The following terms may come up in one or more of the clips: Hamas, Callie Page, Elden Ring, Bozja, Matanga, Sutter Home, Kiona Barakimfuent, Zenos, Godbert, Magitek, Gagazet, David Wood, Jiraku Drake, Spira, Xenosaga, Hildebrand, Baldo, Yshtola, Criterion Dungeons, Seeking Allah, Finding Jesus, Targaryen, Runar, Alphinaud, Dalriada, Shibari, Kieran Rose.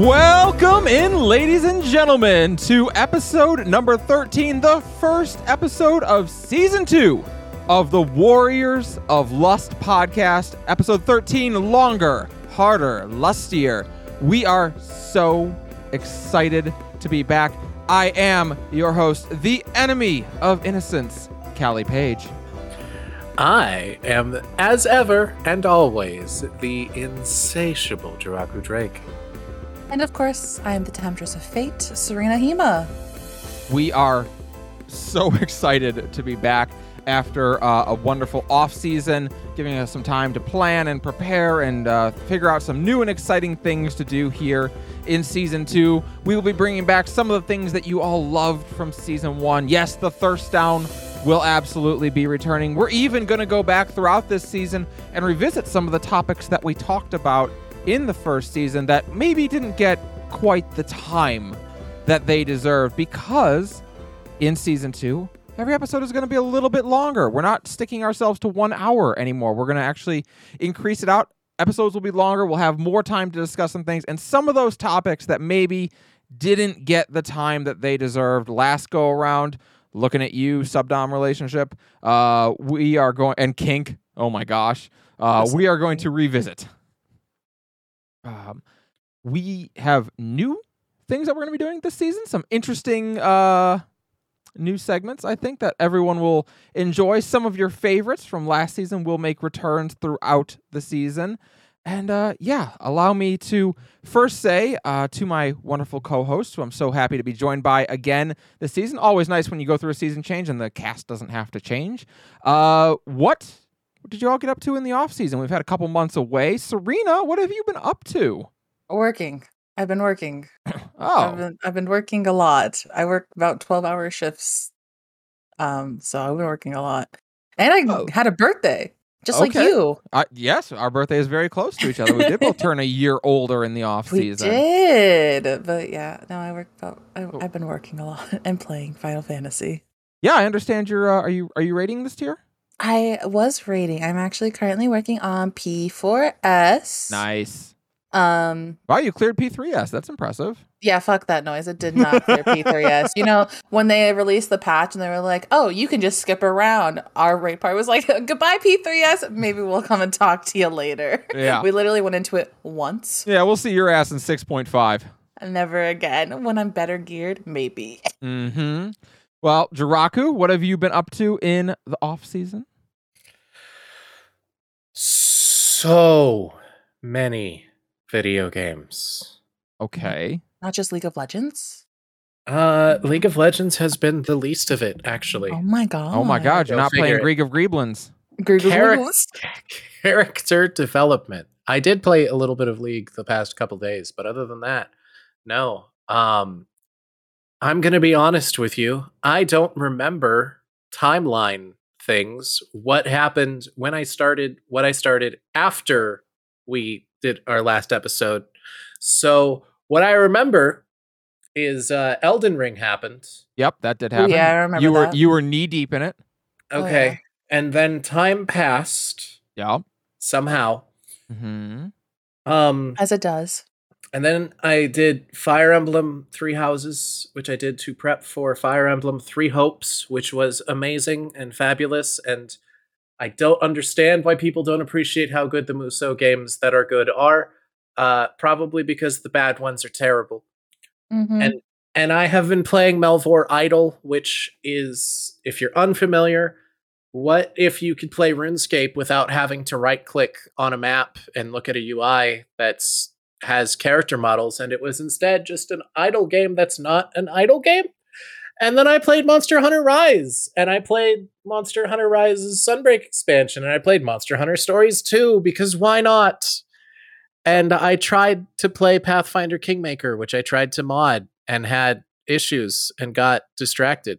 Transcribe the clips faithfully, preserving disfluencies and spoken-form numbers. Welcome in, ladies and gentlemen, to episode number thirteen, the first episode of season two of the Warriors of Lust podcast. Episode thirteen, longer, harder, lustier. We are so excited to be back. I am your host, the enemy of innocence, Callie Page. I am, as ever and always, the insatiable Jiraku Drake. And of course, I am the Temptress of Fate, Serena Hima. We are so excited to be back after uh, a wonderful off-season, giving us some time to plan and prepare and uh, figure out some new and exciting things to do here in Season two. We will be bringing back some of the things that you all loved from Season one. Yes, the Thirst Down will absolutely be returning. We're even going to go back throughout this season and revisit some of the topics that we talked about in the first season that maybe didn't get quite the time that they deserved, because in Season two, every episode is going to be a little bit longer. We're not sticking ourselves to one hour anymore. We're going to actually increase it out. Episodes will be longer. We'll have more time to discuss some things. And some of those topics that maybe didn't get the time that they deserved last go around, looking at you, sub-dom relationship, uh, we are going, and kink, oh my gosh, uh, we are going to revisit. Um, we have new things that we're going to be doing this season, some interesting uh, new segments, I think, that everyone will enjoy. Some of your favorites from last season will make returns throughout the season. And uh, yeah, allow me to first say uh, to my wonderful co-host, who I'm so happy to be joined by again this season. Always nice when you go through a season change and the cast doesn't have to change. Uh, what? What did you all get up to in the off season? We've had a couple months away. Serena, what have you been up to? Working. I've been working. Oh, I've been, I've been working a lot. I work about twelve-hour shifts, um, so I've been working a lot. And I oh. had a birthday, just okay. like you. Uh, yes, our birthday is very close to each other. We did both turn a year older in the off season. We did, but yeah, no, I work about. I, oh. I've been working a lot and playing Final Fantasy. Yeah, I understand. You're uh, are you are you rating this tier? I was rating. I'm actually currently working on P four S. Nice. Um, wow, you cleared P three S. That's impressive. Yeah, fuck that noise. It did not clear P three S. You know, when they released the patch and they were like, oh, you can just skip around. Our rate part was like, goodbye, P three S. Maybe we'll come and talk to you later. Yeah. We literally went into it once. Yeah, we'll see your ass in six point five. Never again. When I'm better geared, maybe. Mm-hmm. Well, Jiraku, what have you been up to in the off-season? So many video games. Okay. Not just League of Legends? Uh, League of Legends has been the least of it, actually. Oh my god. Oh my god, you're Go not playing League of Greblins. Char- character development. I did play a little bit of League the past couple days, but other than that, no. Um... I'm going to be honest with you. I don't remember timeline things. What happened when I started, what I started after we did our last episode. So what I remember is uh, Elden Ring happened. Yep, that did happen. Yeah, I remember you were, that. You were knee deep in it. Okay. Oh, yeah. And then time passed. Yeah. Somehow. Mm-hmm. Um, As it does. And then I did Fire Emblem Three Houses, which I did to prep for Fire Emblem Three Hopes, which was amazing and fabulous. And I don't understand why people don't appreciate how good the Musou games that are good are, uh, probably because the bad ones are terrible. Mm-hmm. And and I have been playing Melvor Idol, which is, if you're unfamiliar, what if you could play RuneScape without having to right-click on a map and look at a U I that's has character models, and it was instead just an idle game that's not an idle game. And then I played Monster Hunter Rise, and I played Monster Hunter Rise's Sunbreak expansion, and I played Monster Hunter Stories two, because why not? And I tried to play Pathfinder Kingmaker, which I tried to mod and had issues and got distracted.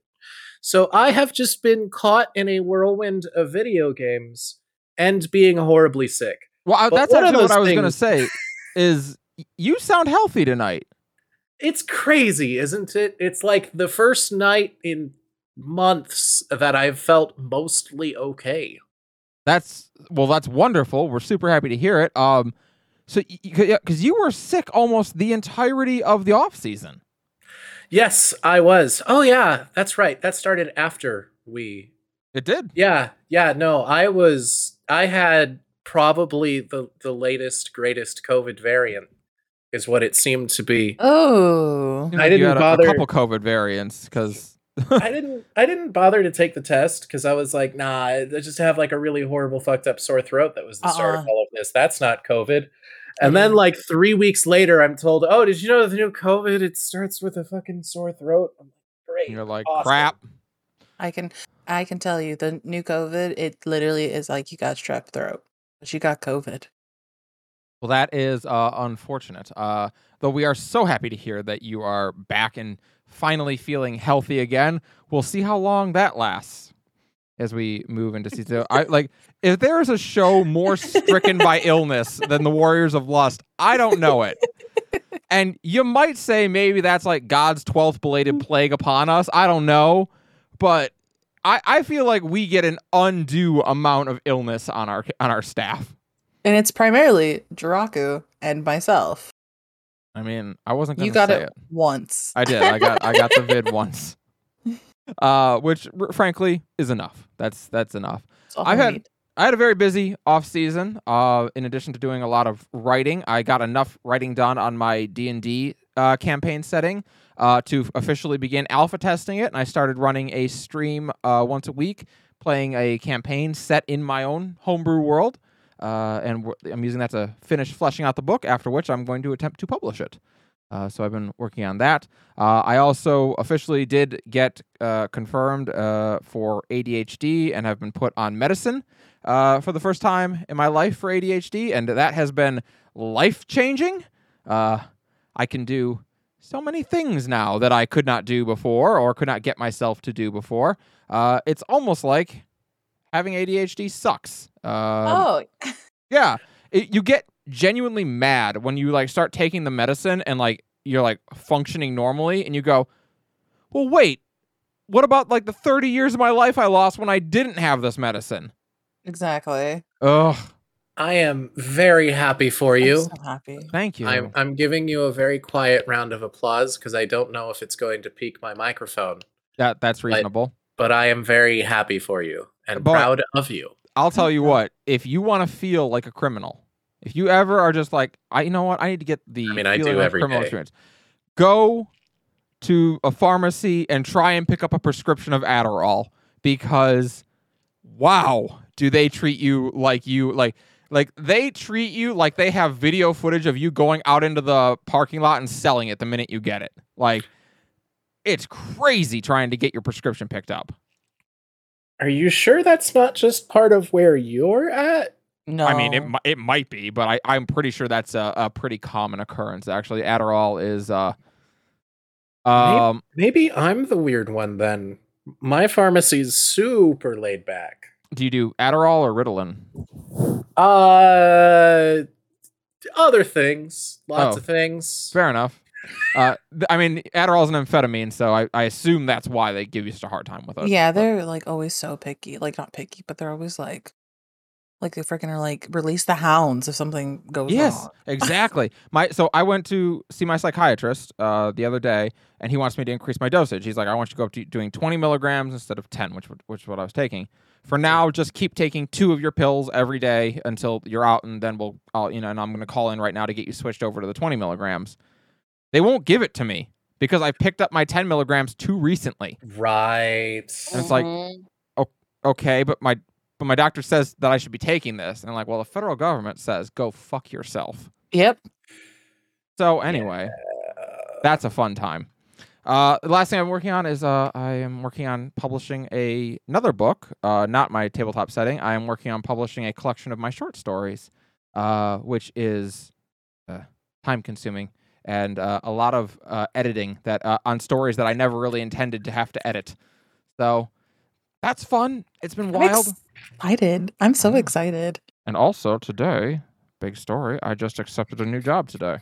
So I have just been caught in a whirlwind of video games and being horribly sick. Well, that's actually what I was going to say. Is you sound healthy tonight. It's crazy, isn't it? It's like the first night in months that I've felt mostly okay. That's well, that's wonderful. We're super happy to hear it. Um, So, because you were sick almost the entirety of the off season. Yes, I was. Oh, yeah, that's right. That started after we. It did. Yeah, yeah. No, I was. I had probably the the latest, greatest COVID variant is what it seemed to be. Oh, I didn't you had a, bother. A couple COVID variants because I didn't. I didn't bother to take the test because I was like, nah, I just have like a really horrible, fucked up sore throat. That was the uh-uh. start of all of this. That's not COVID. And then, like, three weeks later, I'm told, oh, did you know the new COVID? It starts with a fucking sore throat. I'm like, great. You're like, awesome. Crap. I can I can tell you, the new COVID, it literally is like you got strep throat, but you got COVID. Well, that is uh, unfortunate. Uh, though we are so happy to hear that you are back and finally feeling healthy again. We'll see how long that lasts as we move into season two. I, like, if there is a show more stricken by illness than the Warriors of Lust, I don't know it. And you might say maybe that's like God's twelfth belated plague upon us. I don't know. But I, I feel like we get an undue amount of illness on our on our staff. And it's primarily Jiraku and myself. I mean, I wasn't going to say it. You got it once. I did. I got I got the vid once. Uh, which r- frankly is enough. That's that's enough. I had need. I had a very busy off season. Uh, in addition to doing a lot of writing, I got enough writing done on my D and D uh campaign setting uh to officially begin alpha testing it. And I started running a stream uh once a week, playing a campaign set in my own homebrew world. Uh, and w- I'm using that to finish fleshing out the book. After which, I'm going to attempt to publish it. Uh, so I've been working on that. Uh, I also officially did get uh, confirmed uh, for A D H D and have been put on medicine uh, for the first time in my life for A D H D. And that has been life-changing. Uh, I can do so many things now that I could not do before or could not get myself to do before. Uh, it's almost like having A D H D sucks. Um, oh. Yeah. It, you get genuinely mad when you like start taking the medicine and like you're like functioning normally and you go, well, wait, what about like the thirty years of my life I lost when I didn't have this medicine? Exactly. Ugh. I am very happy for you. I'm so happy. Thank you. I'm, I'm giving you a very quiet round of applause because I don't know if it's going to peak my microphone. That that's reasonable. But, but I am very happy for you and but proud of you. I'll tell you what, if you want to feel like a criminal, if you ever are just like, I, you know what, I need to get the I mean, I do every criminal day. Experience, go to a pharmacy and try and pick up a prescription of Adderall because, wow, do they treat you like you, like, like they treat you like they have video footage of you going out into the parking lot and selling it the minute you get it. Like, it's crazy trying to get your prescription picked up. Are you sure that's not just part of where you're at? No. I mean, it it might be, but I, I'm pretty sure that's a, a pretty common occurrence, actually. Adderall is... Uh, um, maybe, maybe I'm the weird one, then. My pharmacy's super laid back. Do you do Adderall or Ritalin? Uh, Other things. Lots oh, of things. Fair enough. uh, I mean, Adderall's an amphetamine, so I, I assume that's why they give you such a hard time with it. Yeah, they're but. like always so picky. Like, not picky, but they're always like... Like they freaking are like, release the hounds if something goes yes, wrong. Yes, exactly. My So I went to see my psychiatrist uh, the other day, and he wants me to increase my dosage. He's like, I want you to go up to doing twenty milligrams instead of ten, which which is what I was taking. For now, just keep taking two of your pills every day until you're out, and then we'll, I'll, you know, and I'm going to call in right now to get you switched over to the twenty milligrams. They won't give it to me because I picked up my ten milligrams too recently. Right. And it's like, oh, okay, but my... But my doctor says that I should be taking this. And I'm like, well, the federal government says, go fuck yourself. Yep. So anyway, yeah. That's a fun time. Uh, the last thing I'm working on is uh, I am working on publishing a, another book, uh, not my tabletop setting. I am working on publishing a collection of my short stories, uh, which is uh, time consuming and uh, a lot of uh, editing that uh, on stories that I never really intended to have to edit. So that's fun. It's been wild. I did. I'm so excited. And also today, big story, I just accepted a new job today.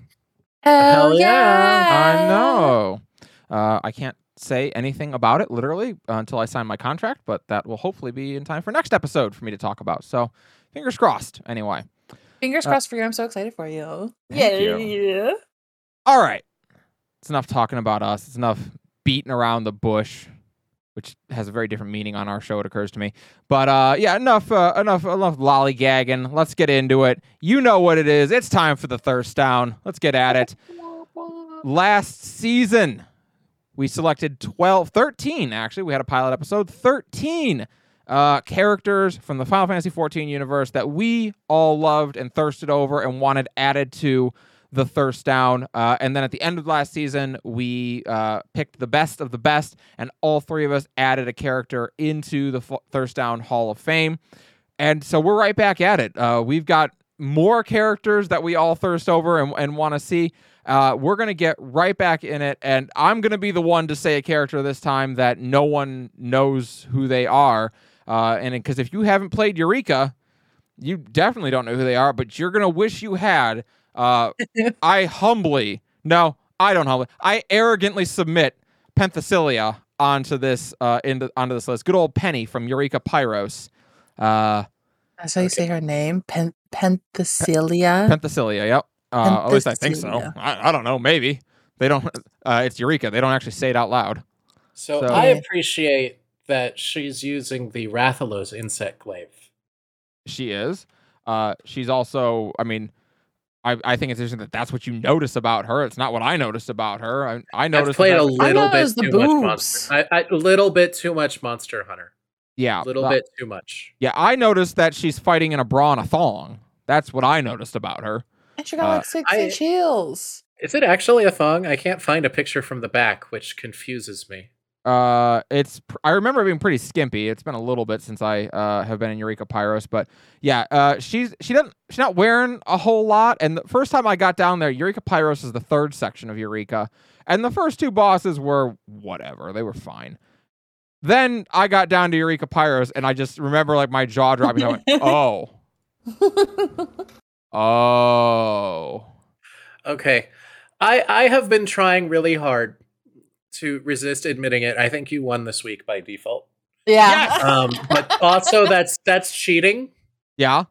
Hell, Hell yeah. I know. Uh, I can't say anything about it, literally, uh, until I sign my contract, but that will hopefully be in time for next episode for me to talk about. So fingers crossed, anyway. Fingers uh, crossed for you. I'm so excited for you. Yeah, you. yeah. All right. It's enough talking about us. It's enough beating around the bush, which has a very different meaning on our show, it occurs to me. But uh, yeah, enough, uh, enough, enough lollygagging. Let's get into it. You know what it is. It's time for the Thirst Down. Let's get at it. Last season, we selected twelve, thirteen, actually. We had a pilot episode. thirteen uh, characters from the Final Fantasy fourteen universe that we all loved and thirsted over and wanted added to the Thirst Down. Uh, and then at the end of last season, we uh, picked the best of the best, and all three of us added a character into the F- Thirst Down Hall of Fame. And so we're right back at it. Uh, we've got more characters that we all thirst over and, and want to see. Uh, we're going to get right back in it, and I'm going to be the one to say a character this time that no one knows who they are. Uh, and because if you haven't played Eureka, you definitely don't know who they are, but you're going to wish you had. Uh, I humbly, no, I don't humbly, I arrogantly submit Penthesilea onto this, uh, into, onto this list. Good old Penny from Eureka Pyros. Uh, That's how you say her name? Pen- Penthesilea? Penthesilea, yep. Uh, at least I think so. I, I don't know. Maybe they don't. Uh, it's Eureka. They don't actually say it out loud. So, so I appreciate that she's using the Rathalos insect glaive. She is. Uh, she's also. I mean, I, I think it's interesting that that's what you notice about her. It's not what I noticed about her. I, I noticed. I've played that a little bit too boobs. much. Monster. I, I, a little bit too much Monster Hunter. Yeah, a little uh, bit too much. Yeah, I noticed that she's fighting in a bra and a thong. That's what I noticed about her. And she got uh, like six I, inch heels. Is it actually a thong? I can't find a picture from the back, which confuses me. Uh, it's I remember it being pretty skimpy. It's been a little bit since I uh, have been in Eureka Pyros, but yeah, uh, she's she doesn't she's not wearing a whole lot. And the first time I got down there, Eureka Pyros is the third section of Eureka, and the first two bosses were whatever. They were fine. Then I got down to Eureka Pyros, and I just remember like my jaw dropping. I went, oh. Oh, okay. I I have been trying really hard to resist admitting it. I think you won this week by default. Yeah. Yes. Um, but also that's that's cheating. Yeah.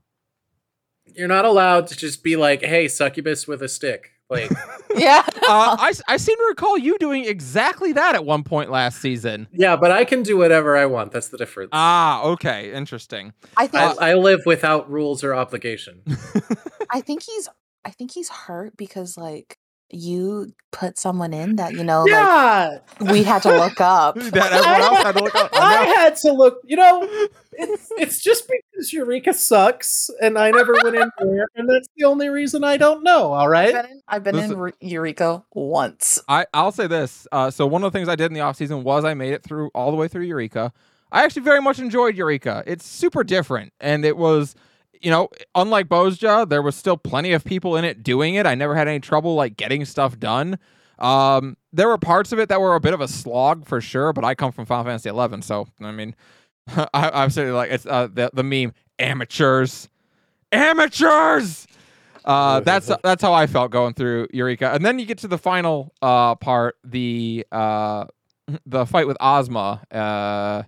You're not allowed to just be like, "Hey, succubus with a stick." Like, yeah. uh, I I seem to recall you doing exactly that at one point last season. Yeah, but I can do whatever I want. That's the difference. Ah, okay, interesting. I think I, I live without rules or obligation. I think he's I think he's hurt because like you put someone in that, you know, yeah. like we had to look up. that everyone else had to look up. I had to look, you know, it's, it's just because Eureka sucks and I never went in there, and that's the only reason I don't know, all right? I've been in, I've been Listen, in Eureka once. I, I'll say this. Uh, so one of the things I did in the offseason was I made it through all the way through Eureka. I actually very much enjoyed Eureka. It's super different, and it was... You know, unlike Bozja, there was still plenty of people in it doing it. I never had any trouble, like, getting stuff done. Um, there were parts of it that were a bit of a slog, for sure, but I come from Final Fantasy eleven, so, I mean, I, I'm certainly like, it's uh, the, the meme, amateurs. Amateurs! Uh, that's that's how I felt going through Eureka. And then you get to the final uh, part, the uh, the fight with Ozma. Uh,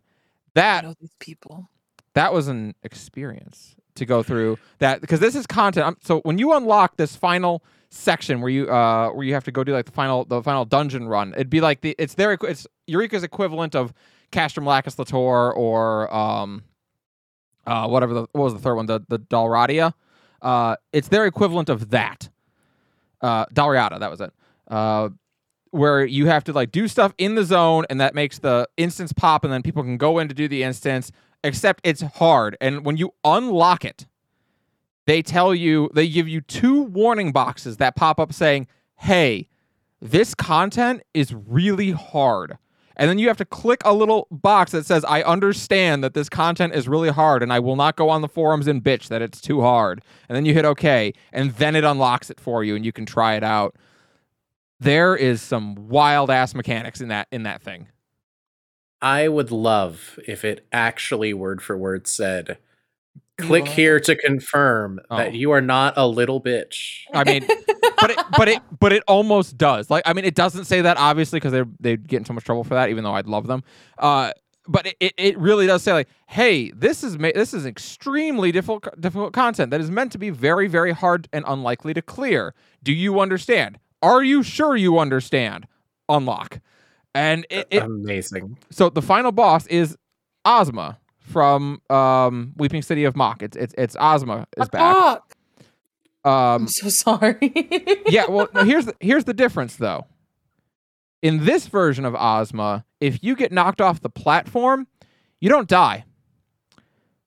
that, I know these people. That was an experience. To go through that, because this is content. I'm, so when you unlock this final section where you uh where you have to go do like the final the final dungeon run, it'd be like the it's their it's Eureka's equivalent of Castrum Lacus Latour or um uh whatever the what was the third one the the Dalriada uh it's their equivalent of that uh Dalriada that was it uh where you have to like do stuff in the zone and that makes the instance pop and then people can go in to do the instance. Except it's hard, and when you unlock it, they tell you, they give you two warning boxes that pop up saying, hey, this content is really hard. And then you have to click a little box that says, I understand that this content is really hard, and I will not go on the forums and bitch that it's too hard. And then you hit okay, and then it unlocks it for you, and you can try it out. There is some wild-ass mechanics in that in that thing. I would love if it actually word for word said, click here to confirm oh. that you are not a little bitch. I mean, but it, but it, but it almost does. Like, I mean, it doesn't say that obviously because they they'd get in so much trouble for that, even though I'd love them. Uh, But it, it really does say, like, hey, this is ma- this is extremely difficult difficult content that is meant to be very, very hard and unlikely to clear. Do you understand? Are you sure you understand? Unlock. And it, it amazing. So the final boss is Ozma from um, Weeping City of Muck. It's it's it's Ozma is back. Um, I'm so sorry. Yeah. Well, no, here's the, here's the difference though. In this version of Ozma, if you get knocked off the platform, you don't die.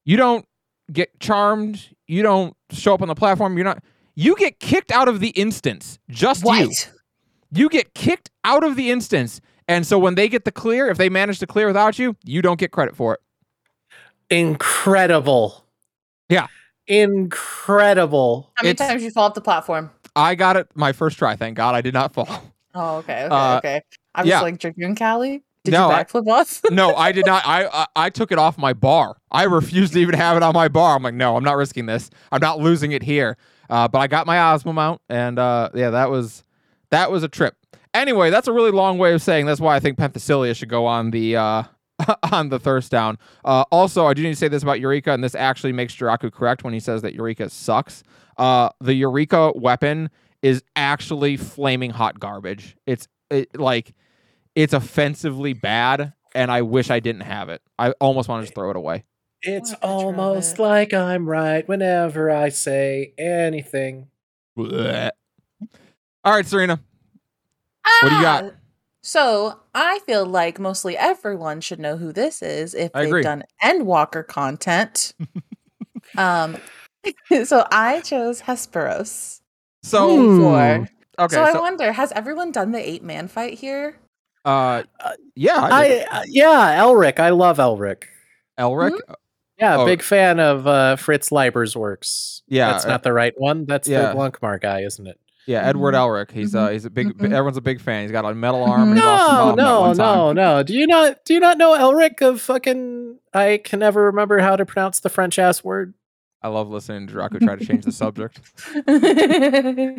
You don't get charmed. You don't show up on the platform. You're not. You get kicked out of the instance. Just what? you. You get kicked out of the instance. And so when they get the clear, if they manage to clear without you, you don't get credit for it. Incredible. Yeah. Incredible. How many it's, times did you fall off the platform? I got it my first try. Thank God I did not fall. Oh, okay, okay, uh, okay. I was yeah. like, Dragoon Callie, did no, you backflip off? No, I did not. I, I I took it off my bar. I refused to even have it on my bar. I'm like, no, I'm not risking this. I'm not losing it here. Uh, but I got my Ozma mount, and uh, yeah, that was that was a trip. Anyway, that's a really long way of saying that's why I think Penthesilea should go on the uh, on the Thirst Down. Uh, also, I do need to say this about Eureka, and this actually makes Jiraku correct when he says that Eureka sucks. Uh, the Eureka weapon is actually flaming hot garbage. It's it, like, it's offensively bad, and I wish I didn't have it. I almost want to just throw it away. It's almost it. like I'm right whenever I say anything. Blech. All right, Serena. Ah, what do you got? So I feel like mostly everyone should know who this is if I they've agree. done Endwalker content. um, So I chose Hesperos. So, okay, so I so, wonder, has everyone done the eight man fight here? Uh, yeah, I, I uh, yeah, Elric. I love Elric. Elric, mm-hmm. yeah, oh. big fan of uh, Fritz Leiber's works. Yeah, that's uh, not the right one. That's yeah. the Blancmar guy, isn't it? Yeah, Edward Elric. He's uh, he's a big. Mm-hmm. Everyone's a big fan. He's got a metal arm. And no, no, no, no. Do you not? Do you not know Elric of fucking? I can never remember how to pronounce the French ass word. I love listening to Jiraku try to change the subject.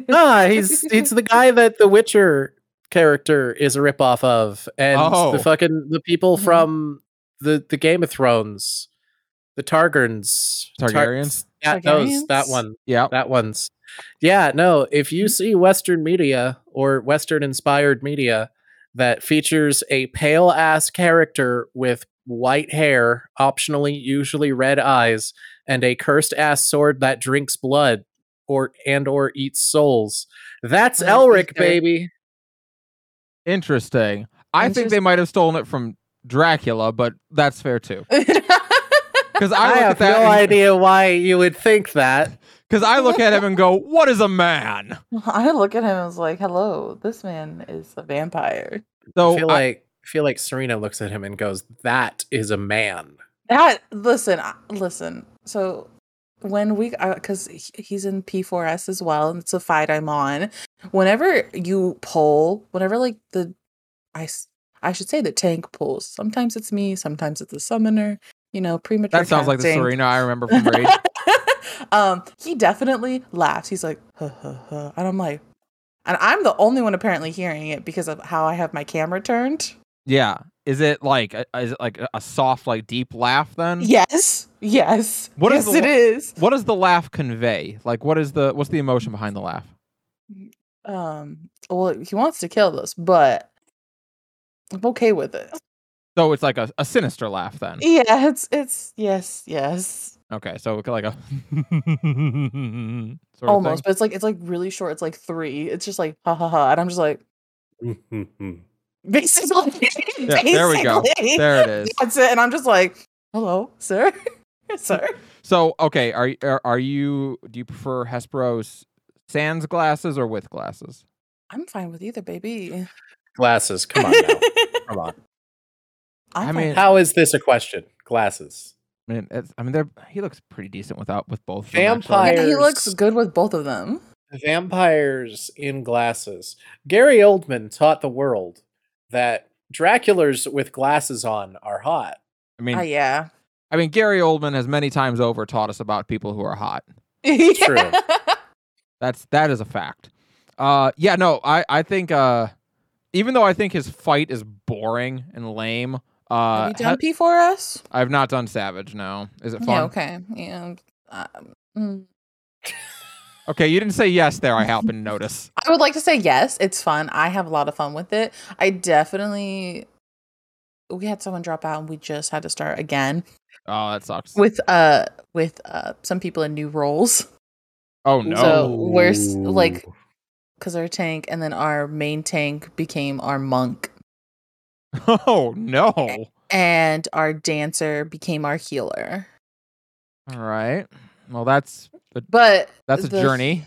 ah, he's it's the guy that the Witcher character is a ripoff of, and oh. the fucking the people from the, the Game of Thrones, the Targaryen's, Targaryens, Tar- yeah, those that one, yeah, that one's, yeah. No, if you see Western media or Western inspired media that features a pale ass character with white hair, optionally usually red eyes, and a cursed ass sword that drinks blood or and or eats souls. That's Elric, baby. Interesting. I Interesting. think they might have stolen it from Dracula, but that's fair too. Because I, I have at that no and, idea why you would think that. Because I look at him and go, "What is a man?" I look at him and was like, "Hello, this man is a vampire." So I feel I, like I feel like Serena looks at him and goes, "That is a man." That listen, listen. So when we, because uh, he's in P four S as well, and it's a fight I'm on. Whenever you pull, whenever like the, I, I should say the tank pulls. Sometimes it's me, sometimes it's the summoner. You know, premature. That sounds casting. Like the Serena I remember from Raid. um, he definitely laughs. He's like, huh, huh, huh. And I'm like, and I'm the only one apparently hearing it because of how I have my camera turned. Yeah. Is it like a, is it like a soft, like deep laugh then? Yes. Yes. What yes, is the, it is. What does the laugh convey? Like, what is the what's the emotion behind the laugh? Um. Well, he wants to kill us, but I'm okay with it. So it's like a, a sinister laugh then. Yeah. It's it's yes yes. Okay. So like a sort almost, of but it's like it's like really short. It's like three. It's just like ha ha ha, and I'm just like. Basically, yeah, basically, there we go. There it is. That's it. And I'm just like, hello, sir, sir. So, okay, are are are you? Do you prefer Hesperos sans glasses or with glasses? I'm fine with either, baby. Glasses, come on, now. Come on. I'm I mean, how is this a question? Glasses. I mean, it's, I mean, they're he looks pretty decent without with both. Vampires. Them, yeah, he looks good with both of them. Vampires in glasses. Gary Oldman taught the world that Draculas with glasses on are hot. I mean, uh, yeah. I mean, Gary Oldman has many times over taught us about people who are hot. It's yeah. true. That's that is a fact. Uh, yeah, no, I I think uh, even though I think his fight is boring and lame, Uh, have you done ha- P four S? I've not done Savage, no. Is it fun? Yeah, okay. Yeah. Um, mm. Okay, you didn't say yes there, I happen to notice. I would like to say yes. It's fun. I have a lot of fun with it. I definitely... We had someone drop out and we just had to start again. Oh, that sucks. With uh, with uh, some people in new roles. Oh, no. So we're like... Because our tank and then our main tank became our monk. Oh, no. And our dancer became our healer. All right. Well, that's a, but that's a the, journey.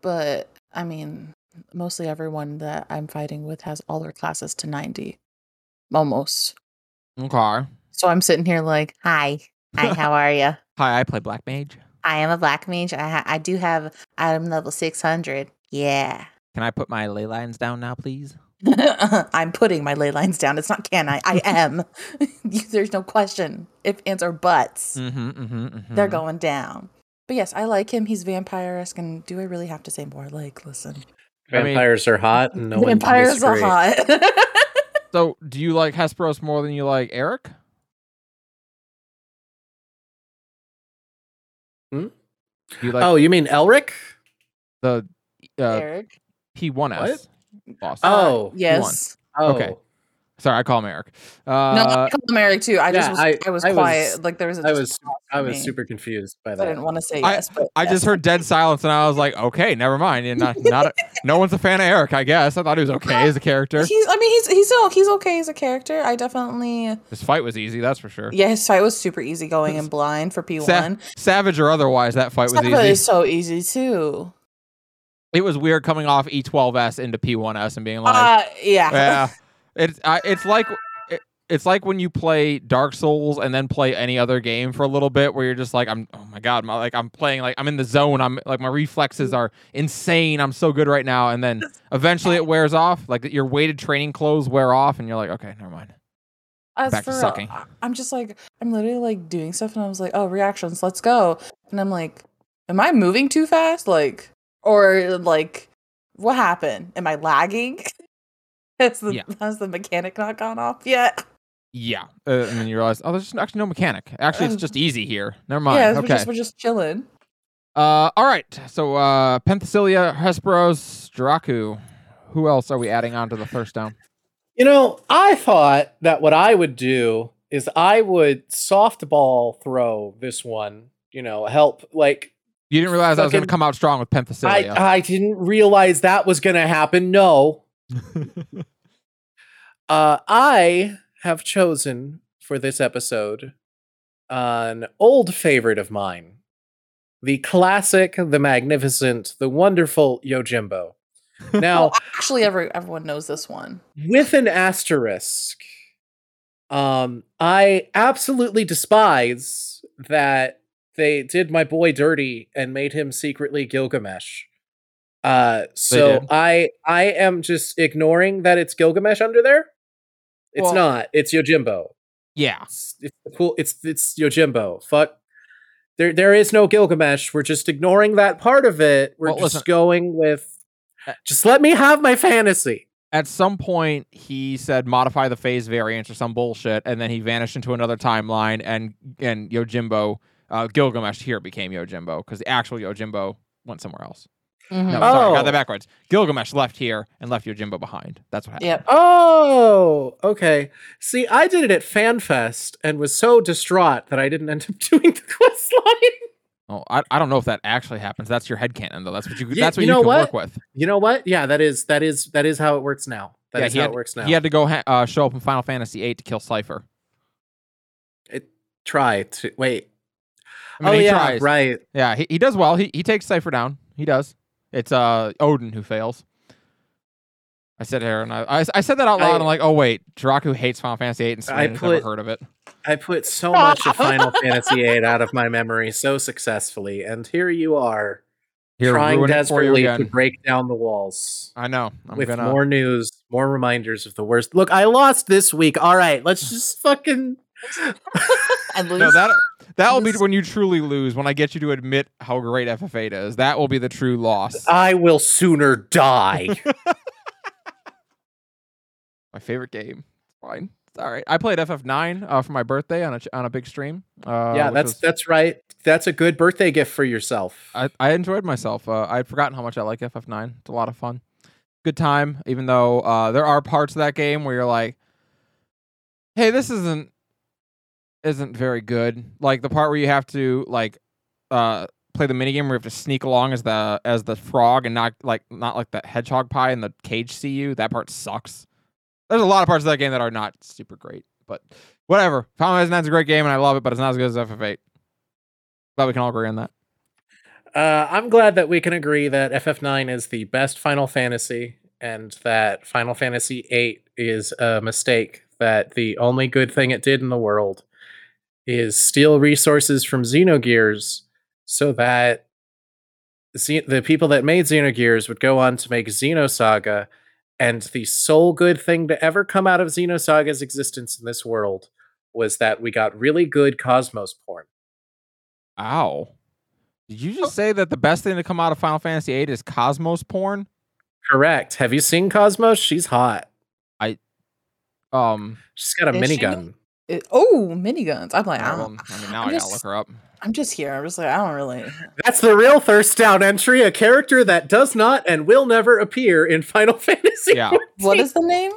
But, I mean, mostly everyone that I'm fighting with has all their classes to ninety. Almost. Okay. So I'm sitting here like, hi. Hi, how are you? Hi, I play Black Mage. I am a Black Mage. I ha- I do have item level six hundred. Yeah. Can I put my ley lines down now, please? I'm putting my ley lines down. It's not can I. I am. There's no question. If, ands, or buts. Mm-hmm, mm-hmm, mm-hmm. They're going down. But yes, I like him. He's vampire-esque. And do I really have to say more? Like, listen. Vampires I mean, are hot. And no vampires one are hot. So, do you like Hesperos more than you like Eric? Hmm? You like- oh, you mean Elric? The uh, Eric? P one S. What? Awesome. Oh, uh, yes. Oh. Okay. Sorry, I call him Eric. Uh, no, I call him Eric too. I just yeah, was, I, I was I quiet. Was, like there was a I was I was me. super confused by that. I didn't want to say I, yes. But I yes. just heard dead silence and I was like, okay, never mind. And not, not a, no one's a fan of Eric, I guess. I thought he was okay as a character. He's I mean he's he's he's okay as a character. I definitely His fight was easy, that's for sure. Yeah, his fight was super easy going and blind for P one. Sa- savage or otherwise, that fight Savage was easy. Is so easy too. It was weird coming off E twelve S into P one S and being like, uh, yeah, yeah. It's uh, it's like it, it's like when you play Dark Souls and then play any other game for a little bit, where you're just like, I'm, oh my god, my, like I'm playing, like I'm in the zone, I'm like my reflexes are insane, I'm so good right now, and then eventually it wears off, like your weighted training clothes wear off, and you're like, okay, never mind. As Back for to sucking. Real, I'm just like, I'm literally like doing stuff, and I was like, oh, reactions, let's go, and I'm like, am I moving too fast, like? Or like, what happened? Am I lagging? Has the, yeah. has the mechanic not gone off yet? Yeah. Uh, and then you realize, oh, there's actually no mechanic. Actually, it's just easy here. Never mind. Yeah, okay. we're, just, we're just chilling. Uh, all right. So uh, Penthesilea, Hesperos, Dracu. Who else are we adding on to the first down? You know, I thought that what I would do is I would softball throw this one. You know, help like... You didn't realize Fucking, I was going to come out strong with Penthesilea. I, I didn't realize that was going to happen. No. uh, I have chosen for this episode an old favorite of mine. The classic, the magnificent, the wonderful Yojimbo. Now, well, actually, every, everyone knows this one. With an asterisk. Um, I absolutely despise that they did my boy dirty and made him secretly Gilgamesh. Uh, so I I am just ignoring that it's Gilgamesh under there. It's well, not. It's Yojimbo. Yeah. It's, it's cool. It's it's Yojimbo. Fuck. There there is no Gilgamesh. We're just ignoring that part of it. We're well, just listen. going with. Just let me have my fantasy. At some point, he said modify the phase variance or some bullshit, and then he vanished into another timeline, and and Yojimbo. Uh, Gilgamesh here became Yojimbo because the actual Yojimbo went somewhere else. Mm-hmm. No, oh. sorry, I got that backwards. Gilgamesh left here and left Yojimbo behind. That's what happened. Yep. Oh, okay. See, I did it at FanFest and was so distraught that I didn't end up doing the quest line. Oh, I, I don't know if that actually happens. That's your headcanon, though. That's what you. you that's what you, know you can what? work with. You know what? Yeah, that is that is that is how it works now. That yeah, is how had, it works now. He had to go ha- uh, show up in Final Fantasy eight to kill Cypher. It try to wait. I mean, oh, he yeah, tries. right. Yeah, he, he does well. He he takes Cypher down. He does. It's uh, Odin who fails. I said here, and I, I, I said that out loud. I, I'm like, oh, wait. Dracu hates Final Fantasy eight, and so I put, never heard of it. I put so much of Final Fantasy eight out of my memory so successfully, and here you are here, trying desperately to break down the walls. I know. I'm with gonna... more news, more reminders of the worst. Look, I lost this week. All right, let's just fucking... and lose. No, that... That'll be when you truly lose, when I get you to admit how great F F eight is. That will be the true loss. I will sooner die. My favorite game. Fine. all right. I played F F nine uh, for my birthday on a on a big stream. Uh, yeah, that's was, that's right. That's a good birthday gift for yourself. I, I enjoyed myself. Uh, I had forgotten how much I like F F nine. It's a lot of fun. Good time, even though uh, there are parts of that game where you're like, hey, this isn't isn't very good. Like the part where you have to like uh, play the minigame where you have to sneak along as the as the frog and not like not like the hedgehog pie in the cage see you. That part sucks. There's a lot of parts of that game that are not super great, but whatever. Final Fantasy nine is a great game, and I love it, but it's not as good as F F eight. Glad we can all agree on that. Uh, I'm glad that we can agree that F F nine is the best Final Fantasy, and that Final Fantasy eight is a mistake, that the only good thing it did in the world is steal resources from Xenogears so that Z- the people that made Xenogears would go on to make Xenosaga. And the sole good thing to ever come out of Xenosaga's existence in this world was that we got really good K O S-M O S porn. Ow. Did you just say that the best thing to come out of Final Fantasy eight is K O S-M O S porn? Correct. Have you seen K O S-M O S? She's hot. I, um... She's got a minigun. She, it, oh, miniguns. I'm like, I don't... I mean, now I'm I gotta just, look her up. I'm just here. I'm just like, I don't really... That's the real Thirst Down entry, a character that does not and will never appear in Final Fantasy. Yeah. What is the name?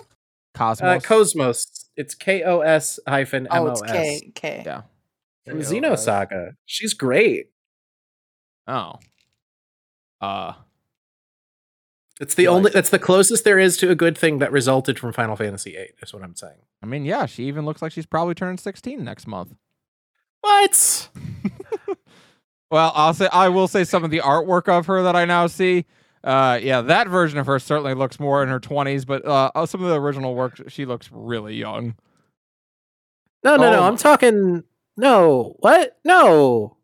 K O S-M O S. Uh, K O S-M O S. It's K O S hyphen M O S. Oh, it's K. K. Yeah. From Xenosaga. She's great. Oh. Uh. It's the only. That's the closest there is to a good thing that resulted from Final Fantasy eight, is what I'm saying. I mean, yeah, she even looks like she's probably turning sixteen next month. What? Well, I'll say I will say some of the artwork of her that I now see. Uh, yeah, that version of her certainly looks more in her twenties, but uh, some of the original work, she looks really young. No, no, oh. no. I'm talking. No, what? No.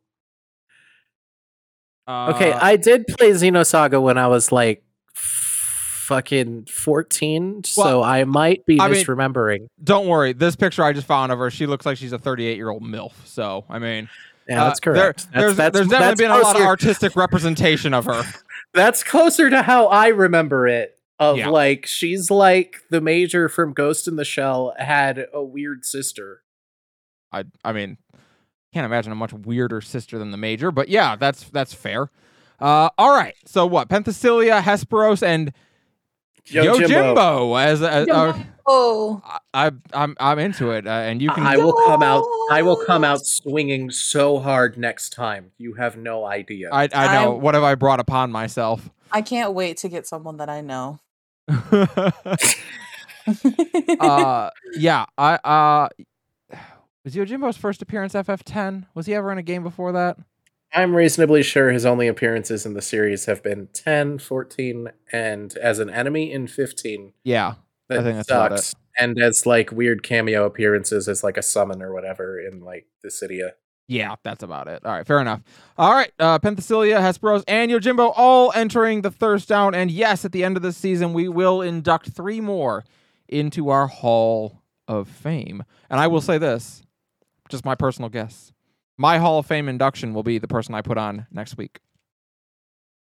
Uh, okay, I did play Xenosaga when I was like f- fucking fourteen, well, so I might be I misremembering. Mean, don't worry, this picture I just found of her, she looks like she's a thirty-eight-year-old MILF, so, I mean... Yeah, that's uh, correct. There, that's, there's that's, there's that's, definitely that's been a lot of artistic representation of her. That's closer to how I remember it, of yeah. like, she's like the Major from Ghost in the Shell had a weird sister. I I mean... Can't imagine a much weirder sister than the Major, but yeah, that's that's fair. Uh, all right, so what? Penthesilea, Hesperos, and Yojimbo, Yojimbo as, as uh, I, I, I'm I'm into it, uh, and you can. I will come out. I will come out swinging so hard next time. You have no idea. I I know. I'm... What have I brought upon myself? I can't wait to get someone that I know. uh, yeah, I uh. Was Yojimbo's first appearance F F ten? Was he ever in a game before that? I'm reasonably sure his only appearances in the series have been ten, fourteen, and as an enemy in fifteen. Yeah, that I think that's about it. And as like weird cameo appearances as like a summon or whatever in like the Cydia. Yeah, that's about it. All right, fair enough. All right, uh, Penthesilea, Hesperos, and Yojimbo all entering the Thirst Down. And yes, at the end of this season, we will induct three more into our Hall of Fame. And I will say this. Just my personal guess. My Hall of Fame induction will be the person I put on next week.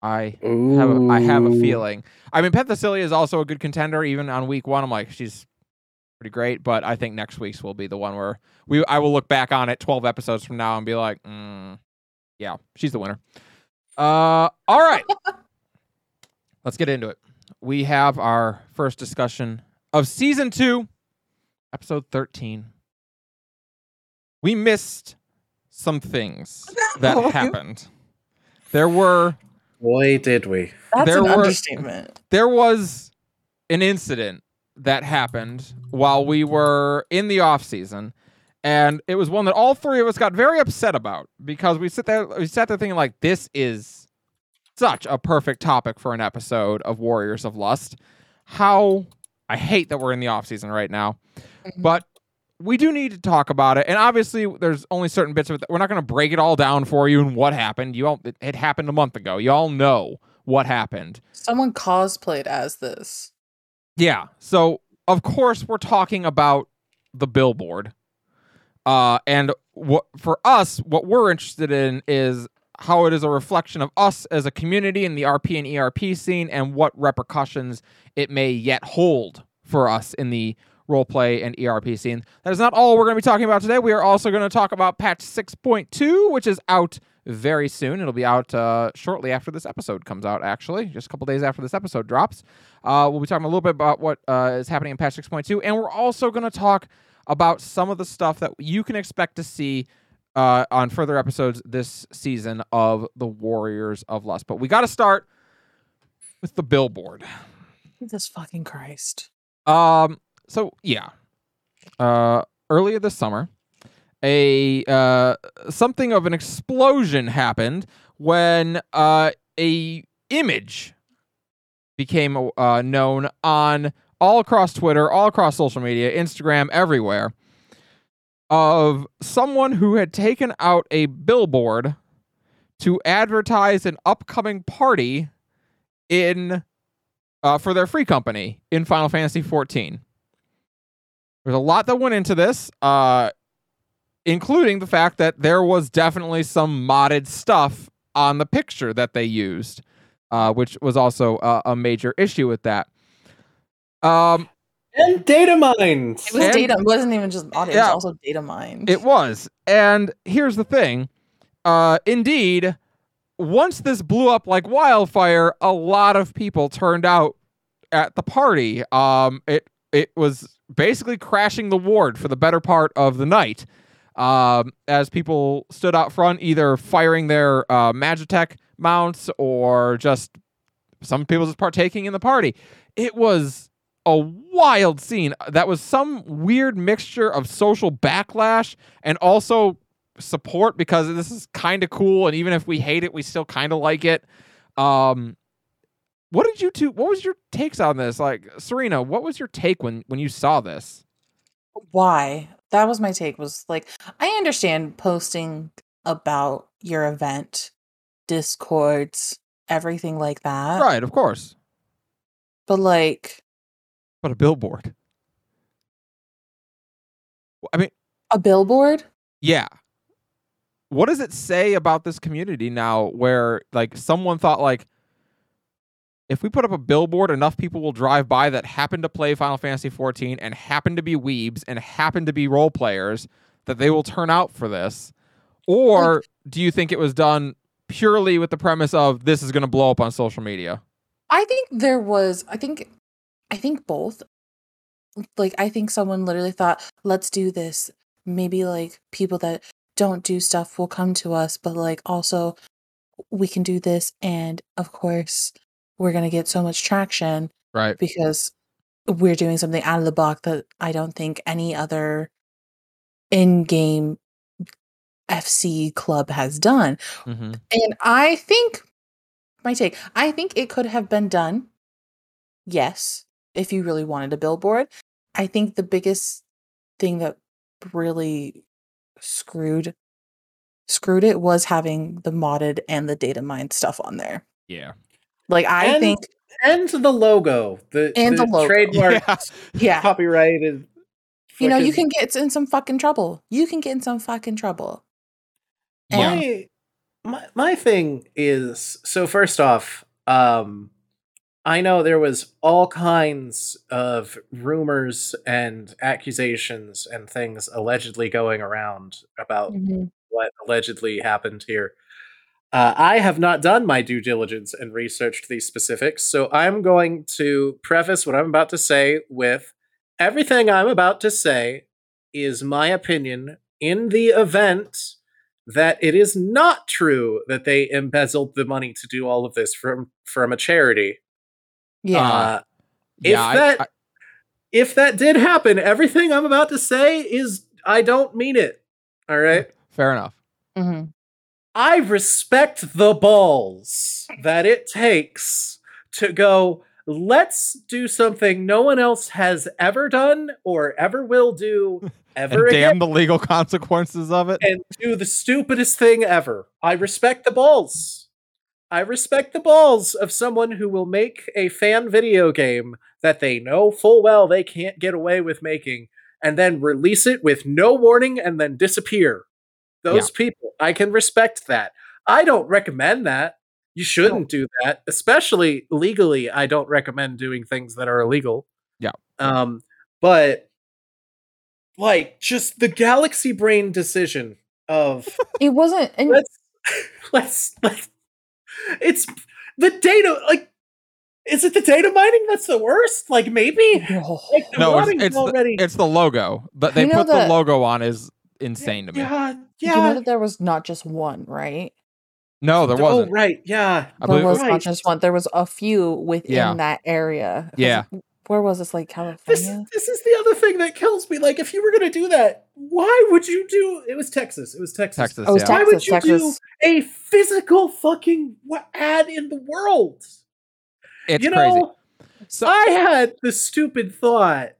I Ooh. have a, I have a feeling. I mean, Penthesilea is also a good contender. Even on week one, I'm like, she's pretty great. But I think next week's will be the one where we I will look back on it twelve episodes from now and be like, mm, yeah, she's the winner. Uh, all right. Let's get into it. We have our first discussion of Season two, Episode thirteen. We missed some things that happened. There were... Boy, did we. That's an understatement. There was an incident that happened while we were in the off-season, and it was one that all three of us got very upset about, because we sit there, we sat there thinking, like, this is such a perfect topic for an episode of Warriors of Lust. How... I hate that we're in the off-season right now, mm-hmm. but... We do need to talk about it, and obviously there's only certain bits of it that we're not going to break it all down for you and what happened. You all, it, it happened a month ago. You all know what happened. Someone cosplayed as this. Yeah, so of course we're talking about the billboard. Uh, and what for us, what we're interested in is how it is a reflection of us as a community in the R P and E R P scene and what repercussions it may yet hold for us in the roleplay, and E R P scene. That is not all we're going to be talking about today. We are also going to talk about patch six point two, which is out very soon. It'll be out uh, shortly after this episode comes out, actually, just a couple days after this episode drops. Uh, we'll be talking a little bit about what uh, is happening in patch six point two, and we're also going to talk about some of the stuff that you can expect to see uh, on further episodes this season of The Warriors of Lust. But we got to start with the billboard. Jesus fucking Christ. Um. So, yeah. Uh, earlier this summer, a uh, something of an explosion happened when uh, a image became uh, known on all across Twitter, all across social media, Instagram, everywhere, of someone who had taken out a billboard to advertise an upcoming party in uh, for their free company in Final Fantasy fourteen. There's a lot that went into this, uh, including the fact that there was definitely some modded stuff on the picture that they used, uh, which was also uh, a major issue with that. Um, and data mines. It was and, data. It wasn't even just modded. Yeah, it was also data mined. It was. And here's the thing. Uh, indeed, once this blew up like wildfire, a lot of people turned out at the party. Um, it it was basically crashing the ward for the better part of the night, um, as people stood out front, either firing their uh, Magitek mounts or just some people just partaking in the party. It was a wild scene that was some weird mixture of social backlash and also support, because this is kind of cool, and even if we hate it, we still kind of like it. Um, what did you two? What was your takes on this? Like, Serena, what was your take when when you saw this? Why? That was my take. Was like, I understand posting about your event, Discords, everything like that. Right, of course. But like, but a billboard. I mean, a billboard? Yeah. What does it say about this community now where like someone thought like, if we put up a billboard, enough people will drive by that happen to play Final Fantasy fourteen and happen to be weebs and happen to be role players, that they will turn out for this? Or like, do you think it was done purely with the premise of this is going to blow up on social media? I think there was, I think, I think both. Like, I think someone literally thought, let's do this. Maybe like people that don't do stuff will come to us, but like also we can do this. And of course we're going to get so much traction, right? Because we're doing something out of the box that I don't think any other in-game F C club has done. Mm-hmm. And I think my take, I think it could have been done. Yes. If you really wanted a billboard. I think the biggest thing that really screwed, screwed it was having the modded and the data mine stuff on there. Yeah. Like I and, think. And the logo. The, and the, the logo. Trademark. Yeah. Yeah. Copyright. Is you know, you can get in some fucking trouble. You can get in some fucking trouble. And my, my, my thing is, so first off, um, I know there was all kinds of rumors and accusations and things allegedly going around about mm-hmm. what allegedly happened here. Uh, I have not done my due diligence and researched these specifics, so I'm going to preface what I'm about to say with everything I'm about to say is my opinion in the event that it is not true that they embezzled the money to do all of this from, from a charity. Yeah. Uh, if yeah, that I, I, if that did happen, everything I'm about to say is I don't mean it. All right. Fair enough. Mm-hmm. I respect the balls that it takes to go, let's do something no one else has ever done or ever will do ever again. Damn the legal consequences of it. And do the stupidest thing ever. I respect the balls. I respect the balls of someone who will make a fan video game that they know full well they can't get away with making and then release it with no warning and then disappear. Those yeah. people, I can respect that. I don't recommend that. You shouldn't do that, especially legally. I don't recommend doing things that are illegal. Yeah. Um, but like just the galaxy brain decision of it wasn't and let's, let's let's it's the data, like, is it the data mining that's the worst? Like, maybe no, like, the no it's, it's, already... the, it's the logo but they you put the, the logo on is insane to me. Yeah, yeah. You know that there was not just one, right? No, there wasn't. Oh, right. Yeah. I there was right. not just one. There was a few within yeah. that area. Yeah. Was, where was this? Like California? This, this is the other thing that kills me. Like, if you were going to do that, why would you do... It was Texas. It was Texas. Texas, was yeah. Texas Why would you Texas. do a physical fucking ad in the world? It's you know, crazy. So I had the stupid thought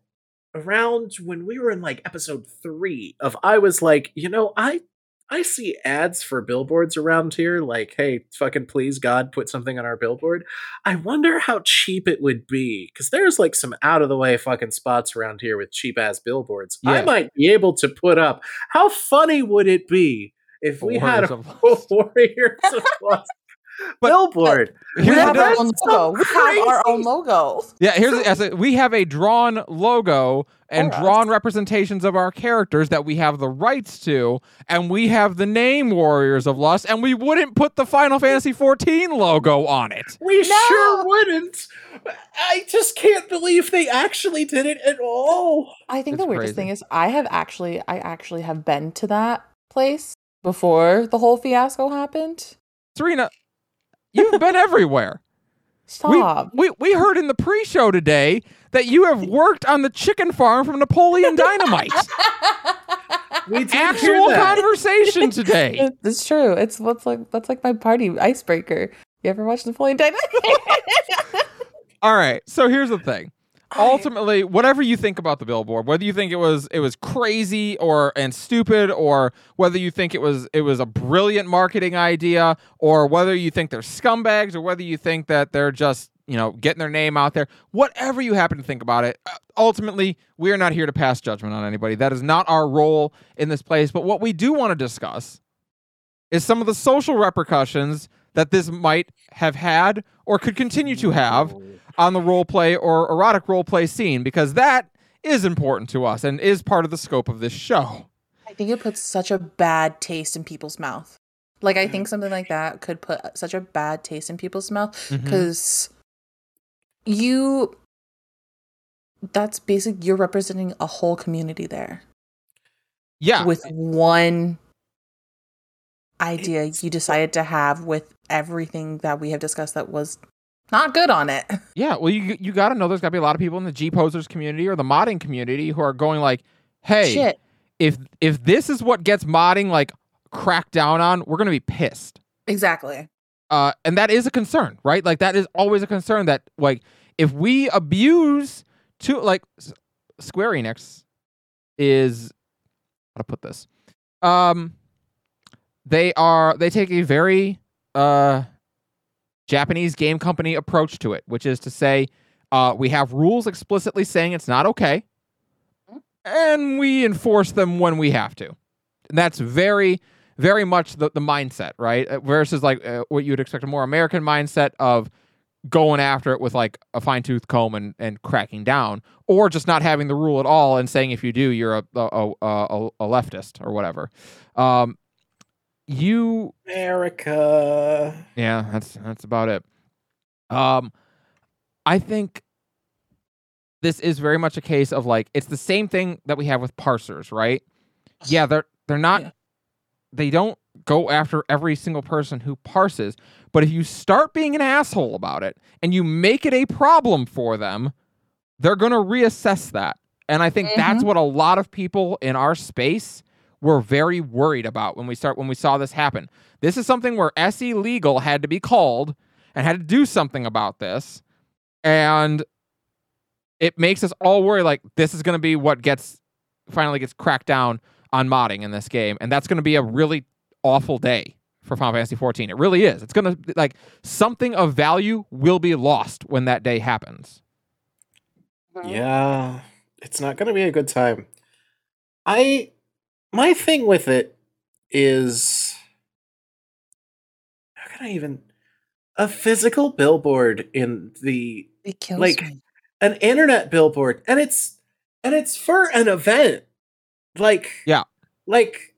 around when we were in, like, episode three of, I was like, you know, I... I see ads for billboards around here, like, hey, fucking please, God, put something on our billboard. I wonder how cheap it would be, because there's, like, some out-of-the-way fucking spots around here with cheap-ass billboards. Yeah. I might be able to put up. How funny would it be if we Warriors had a Warriors of Lost billboard? We have our own logo. We have our own logo. Yeah, here's the, we have a drawn logo and right. drawn representations of our characters that we have the rights to, and we have the name Warriors of Lust, and we wouldn't put the Final Fantasy fourteen logo on it. We no. sure wouldn't. I just can't believe they actually did it at all. I think it's the weirdest crazy. thing is I have actually, I actually have been to that place before the whole fiasco happened. Serena, you've been everywhere. Stop. We, we we heard in the pre-show today that you have worked on the chicken farm from Napoleon Dynamite. We did actual conversation today. It's true. It's what's like that's like my party icebreaker. You ever watched Napoleon Dynamite? All right. So here's the thing. Ultimately, whatever you think about the billboard, whether you think it was it was crazy or and stupid, or whether you think it was it was a brilliant marketing idea, or whether you think they're scumbags, or whether you think that they're just, you know, getting their name out there, whatever you happen to think about it, ultimately, we are not here to pass judgment on anybody. That is not our role in this place. But what we do want to discuss is some of the social repercussions that this might have had or could continue to have on the roleplay or erotic roleplay scene, because that is important to us and is part of the scope of this show. I think it puts such a bad taste in people's mouth. Like, I think something like that could put such a bad taste in people's mouth, because mm-hmm. you, that's basic, you're representing a whole community there. Yeah. With one idea it's, you decided to have with everything that we have discussed that was not good on it. Yeah, well, you you got to know there's got to be a lot of people in the G-posers community or the modding community who are going like, hey, Shit. if if this is what gets modding, like, cracked down on, we're going to be pissed. Exactly. Uh, and that is a concern, right? Like, that is always a concern that, like, if we abuse to, like, Square Enix is, how to put this? Um, they are, they take a very... uh. Japanese game company approach to it, which is to say, uh, we have rules explicitly saying it's not okay, and we enforce them when we have to. And that's very, very much the, the mindset, right? Versus like uh, what you'd expect a more American mindset of going after it with like a fine-tooth comb and, and cracking down, or just not having the rule at all and saying if you do, you're a, a, a, a leftist or whatever. Um, You America. Yeah, that's that's about it. Um I think this is very much a case of like it's the same thing that we have with parsers, right? Yeah, they're they're not yeah. they don't go after every single person who parses, but if you start being an asshole about it and you make it a problem for them, they're going to reassess that. And I think mm-hmm. that's what a lot of people in our space we're very worried about when we start when we saw this happen. This is something where S E Legal had to be called and had to do something about this, and it makes us all worry. Like, this is going to be what gets finally gets cracked down on modding in this game, and that's going to be a really awful day for Final Fantasy fourteen. It really is. It's going to like something of value will be lost when that day happens. Yeah, it's not going to be a good time. I. My thing with it is, how can I even, a physical billboard in the, it kills like, me. An internet billboard, and it's, and it's for an event. Like, yeah, like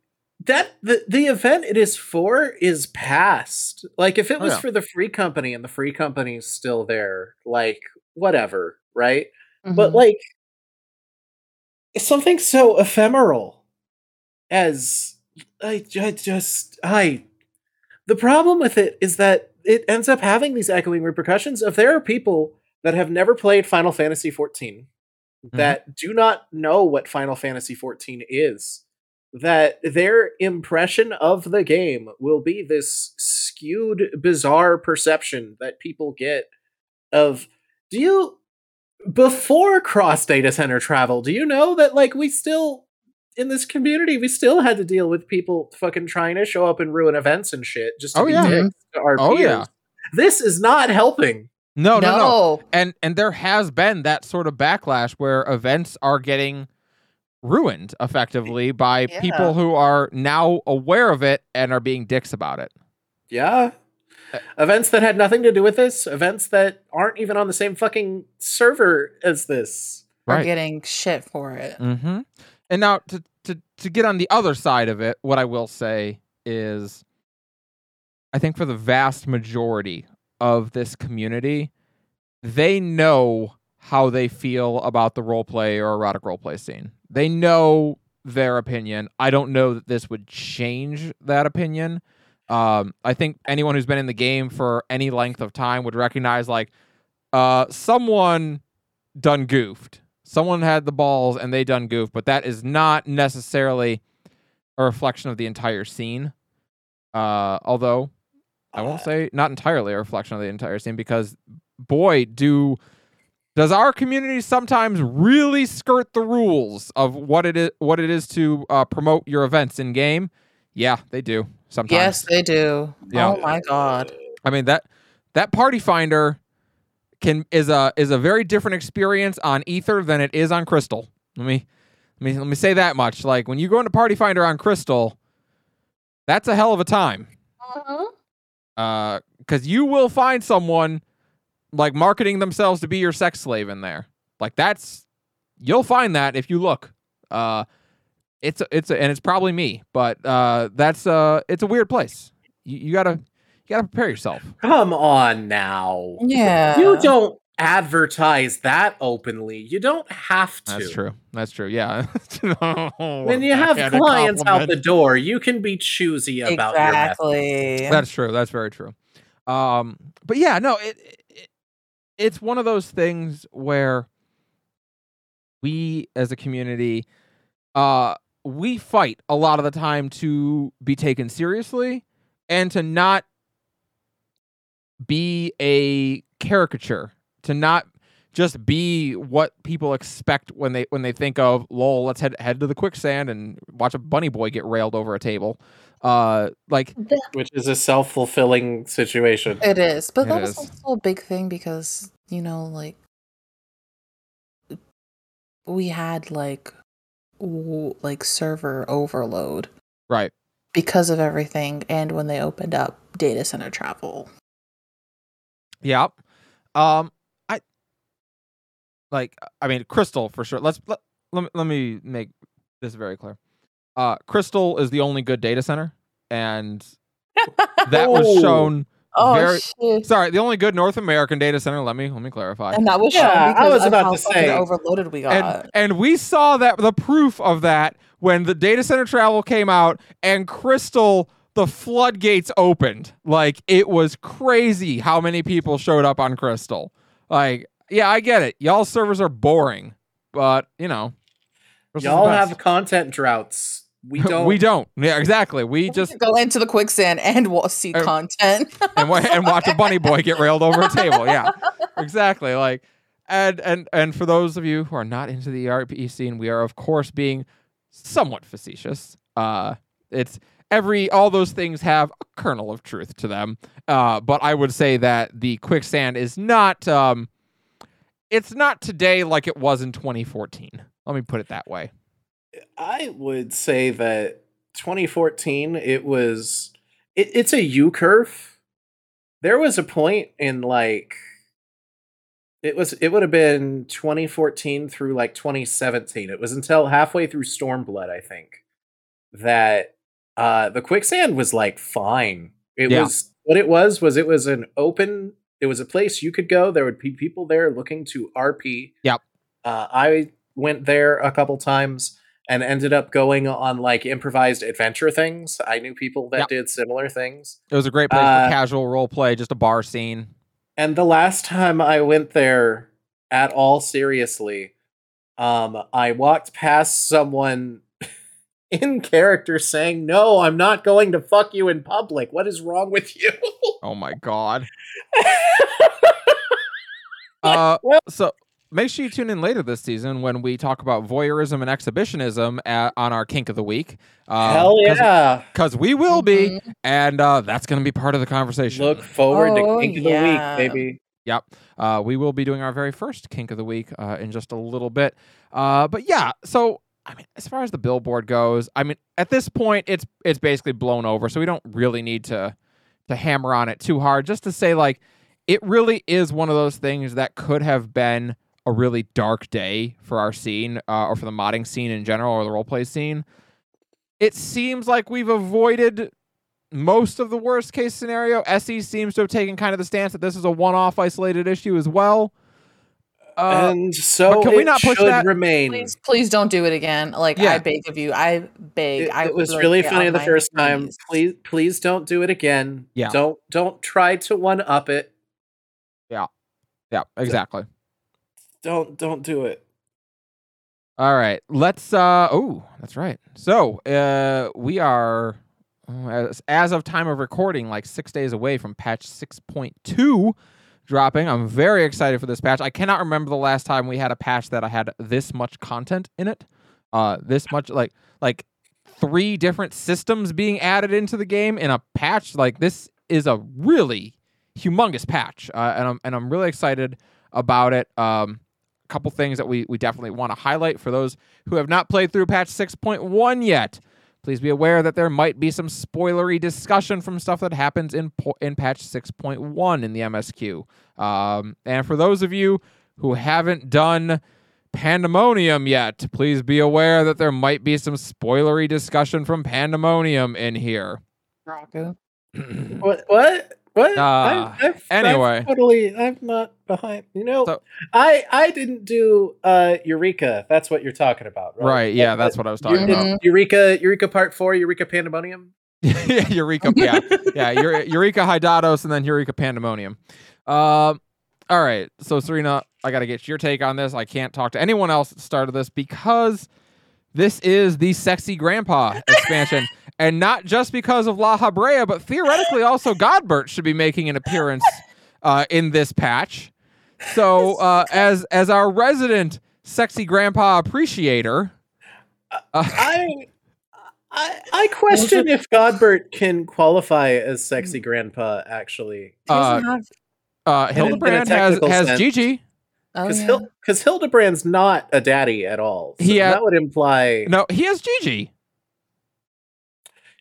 that. The, the event it is for is past. Like, if it was oh, yeah. for the Free Company and the Free Company is still there, like, whatever, right? Mm-hmm. But like, something so ephemeral as I, I just I. The problem with it is that it ends up having these echoing repercussions of there are people that have never played Final Fantasy fourteen, that mm-hmm. do not know what Final Fantasy fourteen is, that their impression of the game will be this skewed, bizarre perception that people get of, do you, before cross data center travel, do you know that, like, we still, in this community, we still had to deal with people fucking trying to show up and ruin events and shit just to oh, be yeah. dicks to our oh, peers. Yeah. This is not helping. No, no, no, no. And and there has been that sort of backlash where events are getting ruined effectively by yeah. people who are now aware of it and are being dicks about it. Yeah. Uh, events that had nothing to do with this, events that aren't even on the same fucking server as this. Right. Are getting shit for it. Mm-hmm. And now to, to, to get on the other side of it, what I will say is I think for the vast majority of this community, they know how they feel about the roleplay or erotic roleplay scene. They know their opinion. I don't know that this would change that opinion. Um, I think anyone who's been in the game for any length of time would recognize, like, uh, someone done goofed. Someone had the balls and they done goofed, but that is not necessarily a reflection of the entire scene. Uh, although... I won't say not entirely a reflection of the entire scene, because boy, do does our community sometimes really skirt the rules of what it is what it is to uh, promote your events in game. Yeah, they do sometimes. Yes, they do. Yeah. Oh my god. I mean that that party finder can is a is a very different experience on Ether than it is on Crystal. Let me let me let me say that much. Like, when you go into party finder on Crystal, that's a hell of a time. Uh-huh. Uh, because you will find someone like marketing themselves to be your sex slave in there. Like, that's, you'll find that if you look. Uh, it's a, it's a, and it's probably me, but uh, that's uh, it's a weird place. You, you gotta you gotta prepare yourself. Come on now, yeah. You don't advertise that openly. You don't have to. That's true. That's true. Yeah. When you have clients out the door, you can be choosy about exactly. your methods. That's true. That's very true. Um, but yeah, no, it, it it's one of those things where we as a community, uh, we fight a lot of the time to be taken seriously and to not be a caricature. To not just be what people expect when they when they think of, lol, let's head head to the quicksand and watch a bunny boy get railed over a table, uh, like the- which is a self fulfilling situation. It is, but it that is. was also a big thing because, you know, like, we had like w- like server overload, right? Because of everything, and when they opened up data center travel, yeah, um. Like, I mean, Crystal for sure. Let's let, let me let me make this very clear. Uh, Crystal is the only good data center, and that was shown. Oh, very, shit. Sorry, the only good North American data center. Let me let me clarify. And that was shown yeah, because I was about to say overloaded we got, and, and we saw that the proof of that when the data center travel came out and Crystal, the floodgates opened. Like, it was crazy how many people showed up on Crystal. Like. Yeah, I get it. Y'all servers are boring, but, you know. Y'all have content droughts. We don't. we don't. Yeah, exactly. We, we just go into the quicksand and we'll see uh, content. and, and watch a bunny boy get railed over a table. Yeah, exactly. Like, and, and, and for those of you who are not into the R P G scene, we are, of course, being somewhat facetious. Uh, it's every, all those things have a kernel of truth to them. Uh, but I would say that the quicksand is not, um, it's not today like it was in twenty fourteen. Let me put it that way. I would say that twenty fourteen, it was... It, it's a U-curve. There was a point in, like... It was. It would have been twenty fourteen through like twenty seventeen. It was until halfway through Stormblood, I think, that uh, the quicksand was like fine. It yeah. was what it was. Was it was an open. It was a place you could go. There would be people there looking to R P. Yep. Uh, I went there a couple times and ended up going on like improvised adventure things. I knew people that yep. did similar things. It was a great place uh, for casual role play, just a bar scene. And the last time I went there at all seriously, um, I walked past someone in character saying, "No, I'm not going to fuck you in public. What is wrong with you?" Oh my God. uh, so make sure you tune in later this season when we talk about voyeurism and exhibitionism at, on our Kink of the Week. Um, Hell yeah. Because we will be, mm-hmm. and uh, that's going to be part of the conversation. Look forward oh, to Kink yeah. of the Week, baby. Yep. Uh, we will be doing our very first Kink of the Week uh, in just a little bit. Uh, but yeah, so... I mean, as far as the billboard goes, I mean, at this point, it's it's basically blown over, so we don't really need to to hammer on it too hard. Just to say, like, it really is one of those things that could have been a really dark day for our scene, uh, or for the modding scene in general, or the roleplay scene. It seems like we've avoided most of the worst-case scenario. S E seems to have taken kind of the stance that this is a one-off isolated issue as well. Uh, and so can we it not push should that? Remain. Please, please don't do it again. Like, yeah. I beg of you. I beg. It, I it was really like, funny the first knees. time. Please, please don't do it again. Yeah. Don't, don't try to one-up it. Yeah. Yeah, exactly. Don't, don't do it. All right. Let's, uh, oh, that's right. So, uh, we are, as, as of time of recording, like six days away from patch six point two. Dropping. I'm very excited for this patch. I cannot remember the last time we had a patch that I had this much content in it. Uh, this much, like, like three different systems being added into the game in a patch. Like, this is a really humongous patch, uh, and I'm and I'm really excited about it. Um, a couple things that we we definitely want to highlight for those who have not played through patch six point one yet. Please be aware that there might be some spoilery discussion from stuff that happens in po- in patch six point one in the M S Q. Um, and for those of you who haven't done Pandemonium yet, please be aware that there might be some spoilery discussion from Pandemonium in here. What? What? What? Uh, I, I've, anyway. I've totally, I'm not behind. You know, so, I, I didn't do uh, Eureka. That's what you're talking about, right? Right, yeah, that's, that's what I was talking Eureka, about. Eureka Eureka Part four, Eureka Pandemonium? yeah, Eureka, yeah. yeah, Eureka Hydados and then Eureka Pandemonium. Um, all right, so Serena, I got to get your take on this. I can't talk to anyone else at the start of this because this is the Sexy Grandpa expansion. And not just because of Lahabrea, but theoretically also Godbert should be making an appearance uh, in this patch. So uh, as as our resident sexy grandpa appreciator, uh, I, I I question if Godbert can qualify as sexy grandpa. Actually, uh, uh, Hildebrand has has sense. Gigi. Because oh, yeah. Hild- Hildebrand's not a daddy at all. So ha- that would imply no. He has Gigi.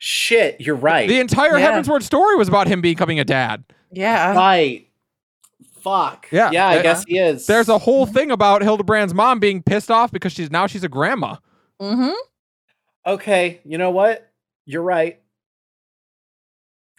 Shit, you're right. The entire yeah. Heavensward story was about him becoming a dad. Yeah. Right. Fuck. Yeah, yeah I uh, guess he is. There's a whole thing about Hildebrand's mom being pissed off because she's now she's a grandma. Mm-hmm. Okay, you know what? You're right.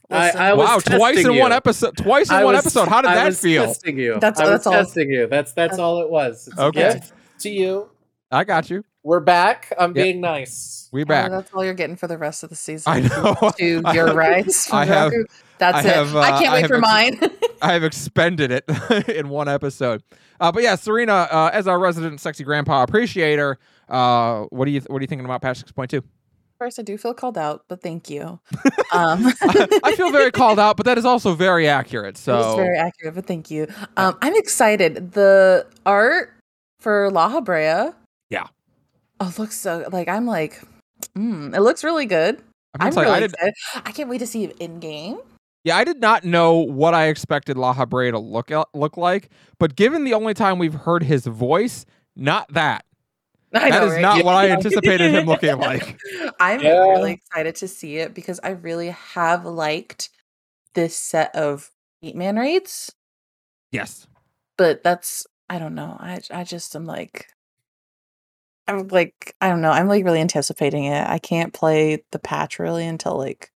Listen, I, I was wow, twice in you. one episode. Twice in was, one episode. How did I that was feel? Testing you. That's, I that's was all. testing you. That's that's uh, all it was. It's okay. A gift to you. I got you. We're back. I'm yep. being nice. We back. Oh, that's all you're getting for the rest of the season. I know. To your rights. I have. That's I it. Have, uh, I can't wait I for ex- mine. I have expended it in one episode. Uh, but yeah, Serena, uh, as our resident sexy grandpa appreciator, uh, what do you th- what are you thinking about patch six point two? First, I do feel called out, but thank you. Um. I, I feel very called out, but that is also very accurate. So it's very accurate, but thank you. Um, I'm excited. The art for Lahabrea. Yeah. Oh, it looks so like I'm like, mm, it looks really good. I'm, I'm like, really I excited. I can't wait to see it in game. Yeah, I did not know what I expected Lahabrea to look look like, but given the only time we've heard his voice, not that. I that know, is right? not yeah. what I anticipated him looking like. I'm yeah. really excited to see it because I really have liked this set of Eatman raids. Yes, but that's I don't know. I I just am like, I'm like, I don't know. I'm like really anticipating it. I can't play the patch really until like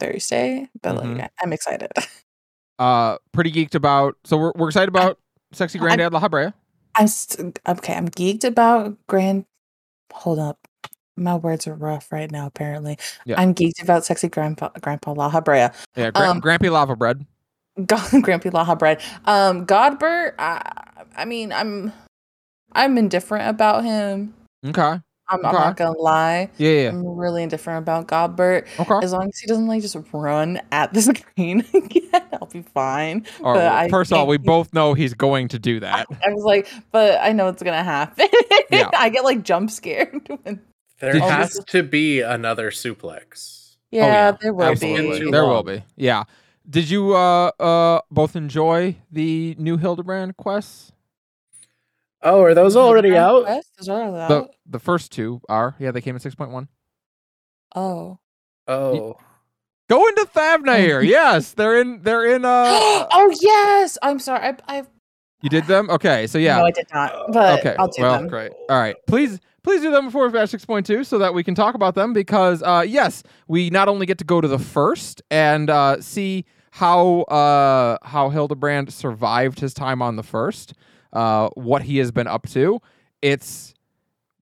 Thursday, but mm-hmm. like I'm excited. Uh, pretty geeked about. So we're we're excited about I, Sexy Granddad Lahabrea. I'm st- okay. I'm geeked about Grand. Hold up, my words are rough right now. Apparently, yeah. I'm geeked about Sexy Grandpa Grandpa Lahabrea. Yeah, gra- um, Grampy Lava Bread. God, Grampy Laha Bread. Um, Godbert, I, I mean, I'm I'm indifferent about him. Okay. I'm, okay. I'm not going to lie. Yeah, yeah. I'm really indifferent about Godbert. Okay. As long as he doesn't, like, just run at the screen again, I'll be fine. All right. But first of all, we both know he's going to do that. I, I was like, but I know it's going to happen. Yeah. I get, like, jump scared. When there has to be another suplex. Yeah, oh, yeah. there will Absolutely. be. There long. will be. Yeah. Did you uh, uh, both enjoy the new Hildebrand quests? Oh, are those already Hildebrand out? Those already out? The, the first two are. Yeah, they came in six point one. Oh. Oh. You, go into Thavnair. Yes, they're in. They're in. Uh, oh, yes. I'm sorry. I, I. You did them? Okay, so yeah. No, I did not, but okay. I'll do well, them. Great. All right. Please. Please do them before we patch six point two so that we can talk about them because, uh, yes, we not only get to go to the first and uh, see how uh, how Hildebrand survived his time on the first, uh, what he has been up to. It's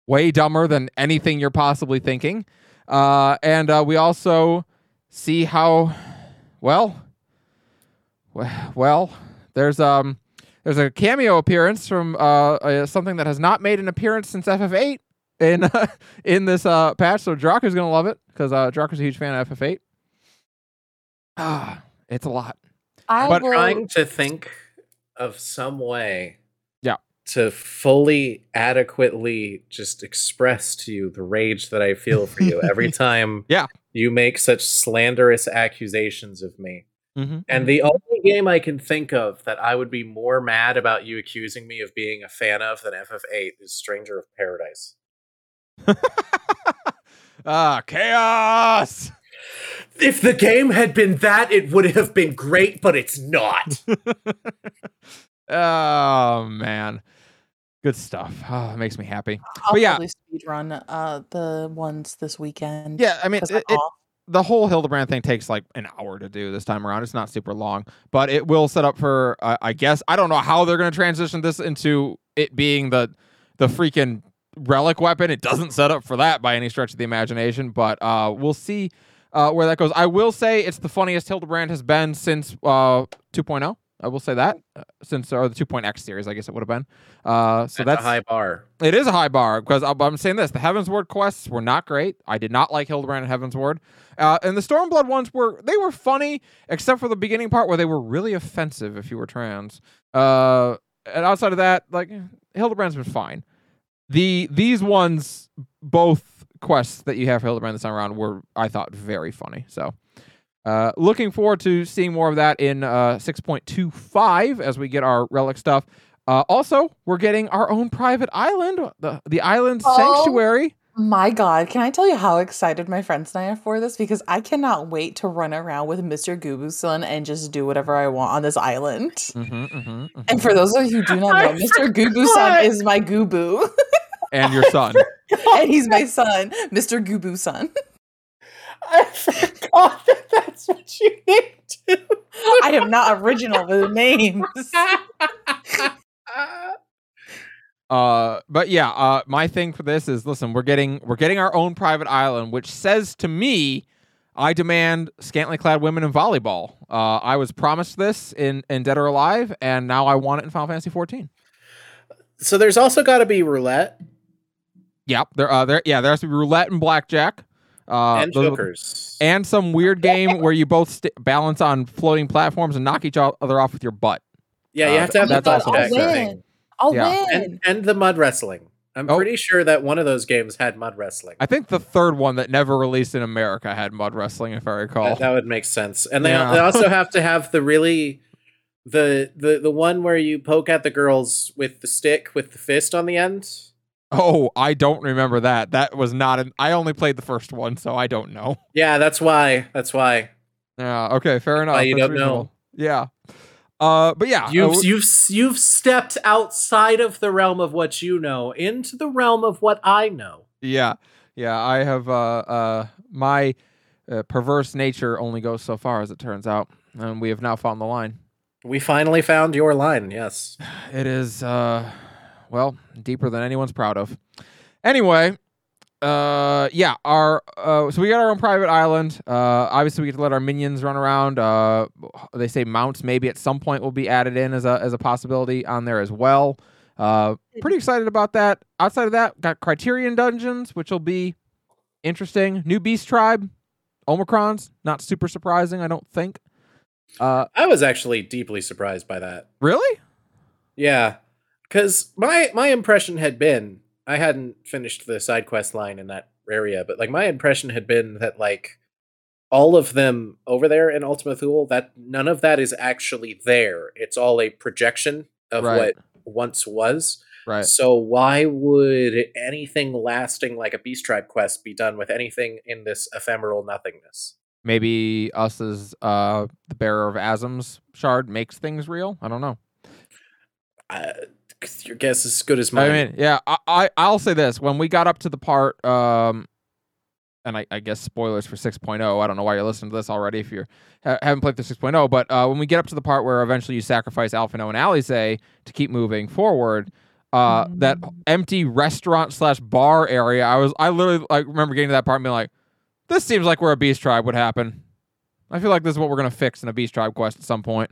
way dumber than anything you're possibly thinking. Uh, and uh, we also see how, well, well, there's... um there's a cameo appearance from uh, uh, something that has not made an appearance since F F eight. In uh, in this uh, patch, so Draker's gonna love it because uh, Draker's a huge fan of F F eight. Ah, it's a lot. I'm but trying to think of some way, yeah, to fully adequately just express to you the rage that I feel for you every time, yeah. you make such slanderous accusations of me. Mm-hmm. And the only game I can think of that I would be more mad about you accusing me of being a fan of than F F eight is Stranger of Paradise. Ah, chaos! If the game had been that, it would have been great, but it's not. Oh, man. Good stuff. Oh, it makes me happy. I'll but yeah. probably speedrun uh, the ones this weekend. Yeah, I mean, it, it, the whole Hildebrand thing takes like an hour to do this time around. It's not super long, but it will set up for, uh, I guess, I don't know how they're going to transition this into it being the the freaking... relic weapon. It doesn't set up for that by any stretch of the imagination, but uh we'll see uh where that goes. I will say it's the funniest Hildebrand has been since uh two point oh. I will say that uh, since or the two point X series, I guess it would have been. Uh so that's, that's a high bar. It is a high bar because I'm, I'm saying this, the Heaven's Ward quests were not great. I did not like Hildebrand and Heaven's Ward. Uh and the Stormblood ones were they were funny except for the beginning part where they were really offensive if you were trans. Uh and outside of that, like Hildebrand's been fine. The these ones, both quests that you have for Hildebrand this time around were, I thought, very funny. So, uh, looking forward to seeing more of that in uh, six point two five as we get our relic stuff. Uh, also, we're getting our own private island, the the Island Sanctuary. Oh my God, can I tell you how excited my friends and I are for this? Because I cannot wait to run around with Mister Gubu's son and just do whatever I want on this island. Mm-hmm, mm-hmm, mm-hmm. And for those of you who do not know, Mister Gubu's son is my Gubu. And your son. And he's my son, Mister Gubu's son. I forgot that that's what you named him. I am not original with names. uh, but yeah, uh, my thing for this is, listen, we're getting we're getting our own private island, which says to me, I demand scantily clad women in volleyball. Uh, I was promised this in, in Dead or Alive, and now I want it in Final Fantasy fourteen. So there's also got to be roulette. Yep, there uh, there yeah, there has to be roulette and blackjack. Uh, and jokers. And some weird game where you both st- balance on floating platforms and knock each other off with your butt. Yeah, you uh, have to have that's the butt. That's also I'll win. I'll yeah. win. And, and the mud wrestling. I'm oh. pretty sure that one of those games had mud wrestling. I think the third one that never released in America had mud wrestling, if I recall. That, that would make sense. And they, yeah. they also have to have the really... The, the the one where you poke at the girls with the stick with the fist on the end. Oh, I don't remember that. That was not an. I only played the first one, so I don't know. Yeah, that's why. That's why. Yeah. Okay. Fair enough. Why you that's don't reasonable. know. Yeah. Uh, but yeah, you've, uh, you've, you've stepped outside of the realm of what you know into the realm of what I know. Yeah. Yeah. I have, uh, uh, my uh, perverse nature only goes so far, as it turns out. And we have now found the line. We finally found your line. Yes. It is, uh, well, deeper than anyone's proud of. Anyway. Uh, yeah, our, uh, so we got our own private island. Uh, obviously we get to let our minions run around. Uh, they say mounts maybe at some point will be added in as a, as a possibility on there as well. Uh, pretty excited about that. Outside of that, got Criterion Dungeons, which will be interesting. New Beast Tribe, Omicrons, not super surprising, I don't think. Uh, I was actually deeply surprised by that. Really? Yeah. Cause my, my impression had been, I hadn't finished the side quest line in that area, but like my impression had been that like all of them over there in Ultima Thule, that none of that is actually there. It's all a projection of right. what once was. Right. So why would anything lasting like a Beast Tribe quest be done with anything in this ephemeral nothingness? Maybe us as uh, the bearer of Asm's shard makes things real. I don't know. Uh, Your guess is as good as mine. I mean, yeah, I, I, I'll say this. When we got up to the part, um, and I, I guess spoilers for six point oh, I don't know why you're listening to this already if you ha- haven't played the six point oh, but uh, when we get up to the part where eventually you sacrifice Alphino and Alize to keep moving forward, uh, mm-hmm. that empty restaurant slash bar area, I was I literally like remember getting to that part and being like, this seems like where a Beast Tribe would happen. I feel like this is what we're going to fix in a Beast Tribe quest at some point.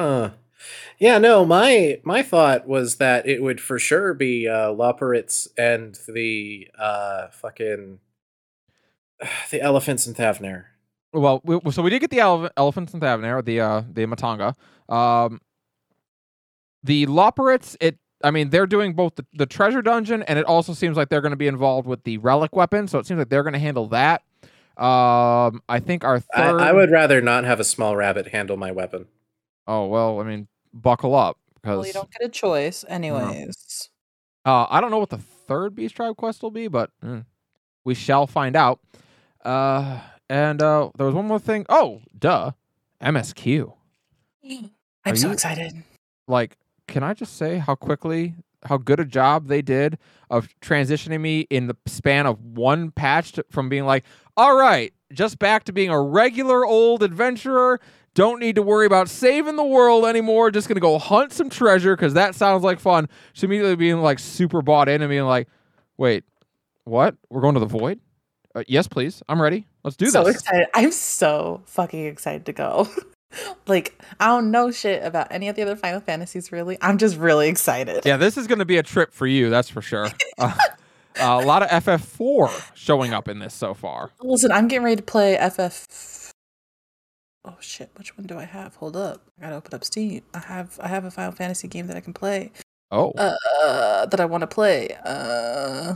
Huh. Yeah, no, my my thought was that it would for sure be uh, Loperrits and the uh, fucking uh, the elephants in Thavnair. Well, we, so we did get the ele- elephants in Thavnair, the uh, the Matanga. Um, the Loperrits, it I mean, they're doing both the, the treasure dungeon, and it also seems like they're going to be involved with the relic weapon, so it seems like they're going to handle that. Um, I think our third... I, I would rather not have a small rabbit handle my weapon. Oh, well, I mean, buckle up. Because, well, you don't get a choice anyways. No. Uh, I don't know what the third Beast Tribe quest will be, but mm, we shall find out. Uh, and uh, there was one more thing. Oh, duh. M S Q. I'm Are so you, excited. Like, can I just say how quickly, how good a job they did of transitioning me in the span of one patch to, from being like, all right, just back to being a regular old adventurer. Don't need to worry about saving the world anymore. Just going to go hunt some treasure because that sounds like fun. So immediately being like super bought in and being like, wait, what? We're going to the void? Uh, yes, please. I'm ready. Let's do so this. So excited. I'm so fucking excited to go. Like, I don't know shit about any of the other Final Fantasies, really. I'm just really excited. Yeah, this is going to be a trip for you. That's for sure. uh, uh, a lot of F F four showing up in this so far. Listen, I'm getting ready to play F F four. Oh shit, which one do I have? Hold up. I gotta open up Steam. I have I have a Final Fantasy game that I can play. Oh. Uh, that I want to play. Uh,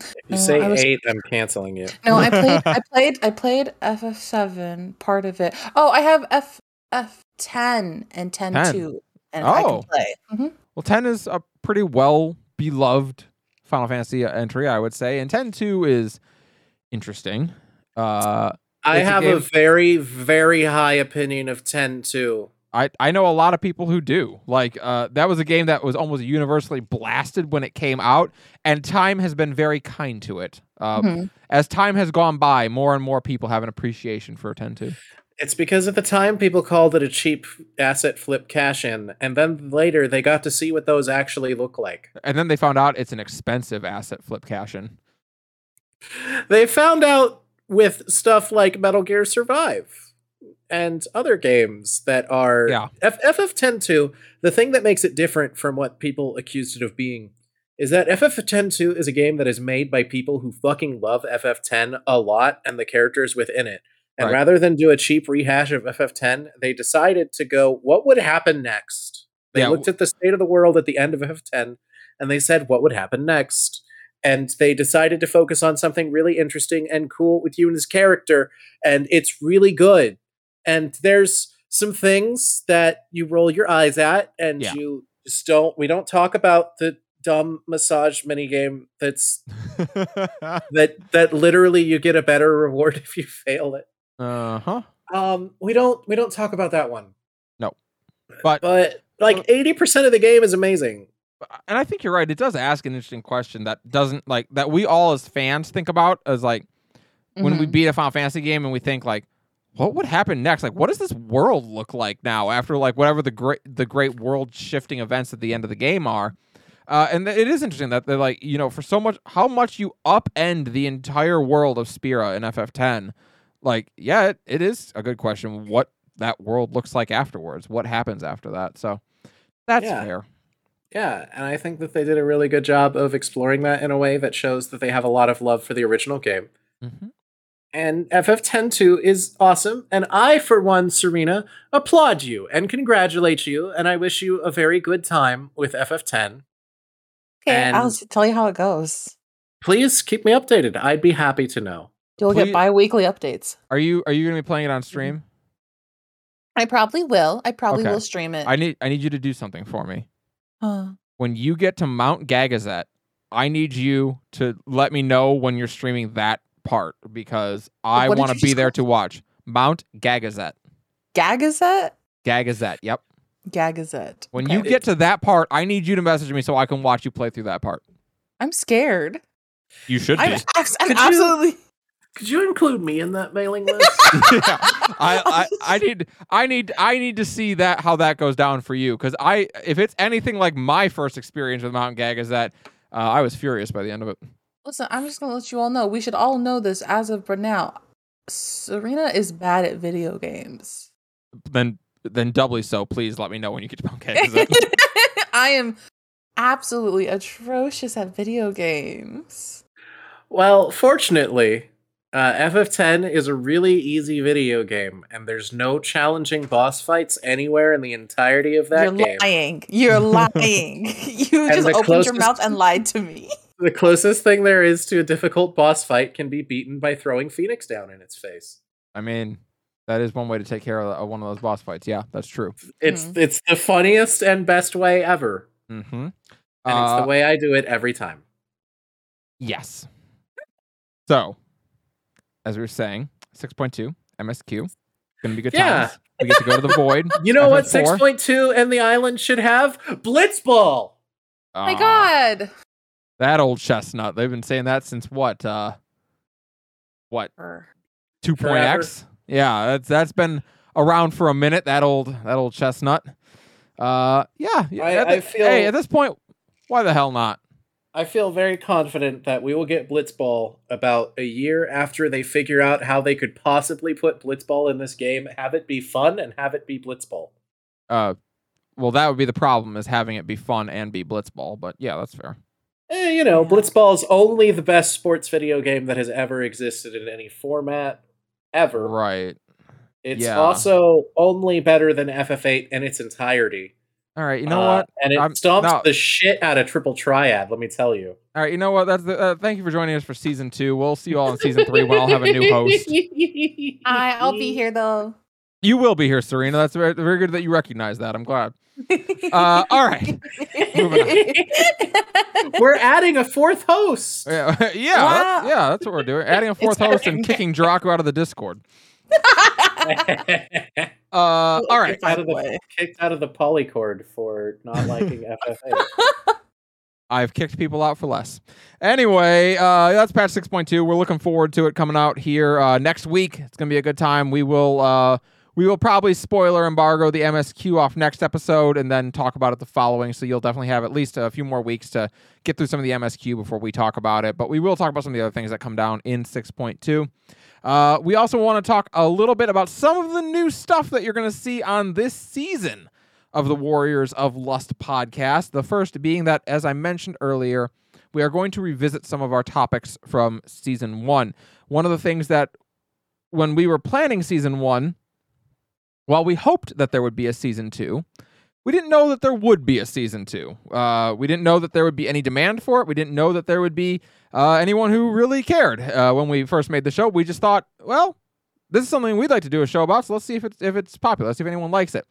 if you no, say I was... eight, I'm canceling you. No, I played I played I played F F seven, part of it. Oh, I have F F ten and ten two and oh. I can play. Mm-hmm. Well, ten is a pretty well beloved Final Fantasy entry, I would say. And ten two is interesting. Uh I it's have a, a very, very high opinion of ten two. I, I know a lot of people who do. Like, uh, that was a game that was almost universally blasted when it came out, and time has been very kind to it. Uh, mm-hmm. As time has gone by, more and more people have an appreciation for ten two. It's because at the time, people called it a cheap asset flip cash-in, and then later they got to see what those actually look like. And then they found out it's an expensive asset flip cash-in. They found out with stuff like Metal Gear Survive and other games that are yeah. F- F F ten two, the thing that makes it different from what people accused it of being is that F F ten two is a game that is made by people who fucking love F F ten a lot and the characters within it. And right. rather than do a cheap rehash of F F ten, they decided to go, what would happen next? They yeah. looked at the state of the world at the end of F F ten and they said, what would happen next? And they decided to focus on something really interesting and cool with you and his character. And it's really good. And there's some things that you roll your eyes at and yeah. you just don't, we don't talk about the dumb massage minigame that's, that, that literally you get a better reward if you fail it. Uh huh. Um, we don't, we don't talk about that one. But, but like eighty percent of the game is amazing. And I think you're right. It does ask an interesting question that doesn't like that we all as fans think about as like mm-hmm. when we beat a Final Fantasy game and we think like, what would happen next? Like, what does this world look like now after like whatever the great the great world shifting events at the end of the game are? Uh, and th- it is interesting that they're like, you know, for so much how much you upend the entire world of Spira in F F ten. Like, yeah, it, it is a good question. What that world looks like afterwards? What happens after that? So that's yeah. fair. Yeah, and I think that they did a really good job of exploring that in a way that shows that they have a lot of love for the original game. Mm-hmm. And F F ten two is awesome, and I, for one, Serena, applaud you and congratulate you, and I wish you a very good time with F F ten. Okay, and I'll tell you how it goes. Please keep me updated. I'd be happy to know. You'll please. Get bi-weekly updates. Are you Are you going to be playing it on stream? I probably will. I probably okay. will stream it. I need I need you to do something for me. When you get to Mount Gagazet, I need you to let me know when you're streaming that part because I want to be there to watch. Mount Gagazet. Gagazet? Gagazet, yep. Gagazet. When okay. you get to that part, I need you to message me so I can watch you play through that part. I'm scared. You should be. I'm, I'm could absolutely... You, could you include me in that mailing list? yeah. I, I, I need I need I need to see that how that goes down for you because I if it's anything like my first experience with Mount Gagazet, uh, I was furious by the end of it. Listen, I'm just gonna let you all know. We should all know this as of now. Serena is bad at video games. Then then doubly so. Please let me know when you get to Mount Gagazet. I am absolutely atrocious at video games. Well, fortunately. Uh, F F ten is a really easy video game, and there's no challenging boss fights anywhere in the entirety of that You're game. You're lying. You're lying. You and just opened closest, your mouth and lied to me. The closest thing there is to a difficult boss fight can be beaten by throwing Phoenix down in its face. I mean, that is one way to take care of one of those boss fights. Yeah, that's true. It's mm-hmm. it's the funniest and best way ever. Mm-hmm. And uh, it's the way I do it every time. Yes. So... As we were saying, six point two, M S Q. Gonna be good yeah. times. We get to go to the void. You know F F four. What six point two and the island should have? Blitzball! Oh uh, my god! That old chestnut. They've been saying that since what? Uh, what? two point X? Yeah, that's that's been around for a minute, that old that old chestnut. Uh, yeah. I, at the, I feel, hey, at this point, why the hell not? I feel very confident that we will get Blitzball about a year after they figure out how they could possibly put Blitzball in this game, have it be fun, and have it be Blitzball. Uh, well, that would be the problem, is having it be fun and be Blitzball, but yeah, that's fair. Eh, you know, Blitzball is only the best sports video game that has ever existed in any format, ever. Right. It's yeah. also only better than F F eight in its entirety. All right, you know uh, what? And it I'm, stomps no. the shit out of Triple Triad, let me tell you. All right, you know what? That's the, uh, thank you for joining us for season two. We'll see you all in season three when I'll have a new host. I, I'll be here, though. You will be here, Serena. That's very, very good that you recognize that. I'm glad. Uh, all right. Moving on. We're adding a fourth host. Yeah, yeah, wow. that's, yeah, that's what we're doing. Adding a fourth host and kicking Draco out of the Discord. uh, all right. Kicked out, of the, kicked out of the polycord for not liking F F A. I've kicked people out for less. Anyway, uh, that's patch six point two. We're looking forward to it coming out here uh, next week. It's going to be a good time. We will uh, we will probably spoiler embargo the M S Q off next episode and then talk about it the following. So you'll definitely have at least a few more weeks to get through some of the M S Q before we talk about it. But we will talk about some of the other things that come down in six point two. Uh, we also want to talk a little bit about some of the new stuff that you're going to see on this season of the Warriors of Lust podcast. The first being that, as I mentioned earlier, we are going to revisit some of our topics from season one. One of the things that when we were planning season one, while we hoped that there would be a season two, we didn't know that there would be a season two. Uh, we didn't know that there would be any demand for it. We didn't know that there would be uh, anyone who really cared uh, when we first made the show. We just thought, well, this is something we'd like to do a show about, so let's see if it's, if it's popular. Let's see if anyone likes it.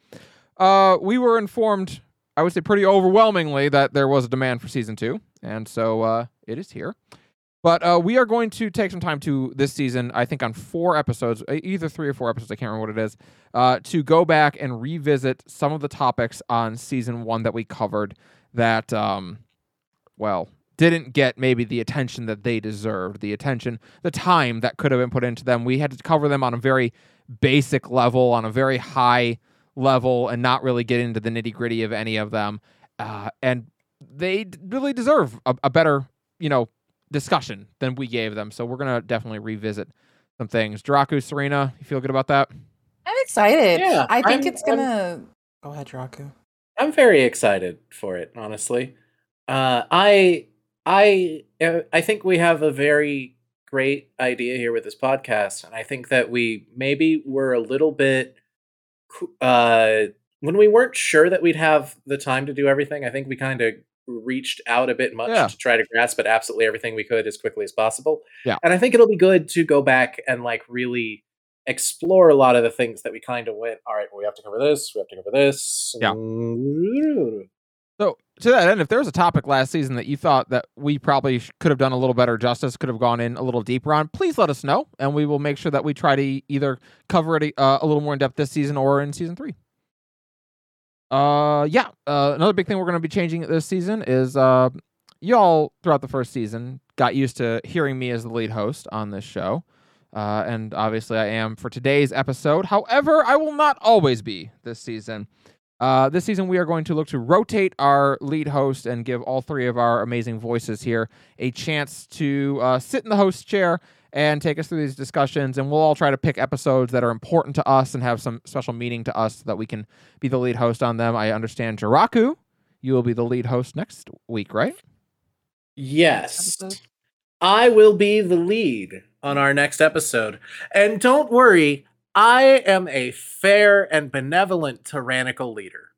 Uh, we were informed, I would say pretty overwhelmingly, that there was a demand for season two, and so uh, it is here. But uh, we are going to take some time to this season, I think on four episodes, either three or four episodes, I can't remember what it is, uh, to go back and revisit some of the topics on season one that we covered that, um, well, didn't get maybe the attention that they deserved, the attention, the time that could have been put into them. We had to cover them on a very basic level, on a very high level, and not really get into the nitty-gritty of any of them. Uh, and they really deserve a, a better, you know, discussion than we gave them, so we're gonna definitely revisit some things. Draku, Serena, you feel good about that? I'm excited. Yeah, I think I'm, it's gonna. I'm... Go ahead, Draku. I'm very excited for it, honestly. Uh, I, I, I think we have a very great idea here with this podcast, and I think that we maybe were a little bit uh, when we weren't sure that we'd have the time to do everything. I think we kind of reached out a bit much yeah. to try to grasp at absolutely everything we could as quickly as possible. Yeah. And I think it'll be good to go back and like really explore a lot of the things that we kind of went, all right, well, we have to cover this, we have to cover this. Yeah. And... So to that end, if there was a topic last season that you thought that we probably could have done a little better justice, could have gone in a little deeper on, please let us know. And we will make sure that we try to either cover it uh, a little more in depth this season or in season three. Uh yeah, uh, another big thing we're going to be changing this season is uh, y'all throughout the first season got used to hearing me as the lead host on this show, uh, and obviously I am for today's episode. However, I will not always be this season. Uh, this season we are going to look to rotate our lead host and give all three of our amazing voices here a chance to uh, sit in the host chair and take us through these discussions, and we'll all try to pick episodes that are important to us and have some special meaning to us so that we can be the lead host on them. I understand, Jiraku, you will be the lead host next week, right? Yes. I will be the lead on our next episode. And don't worry, I am a fair and benevolent tyrannical leader.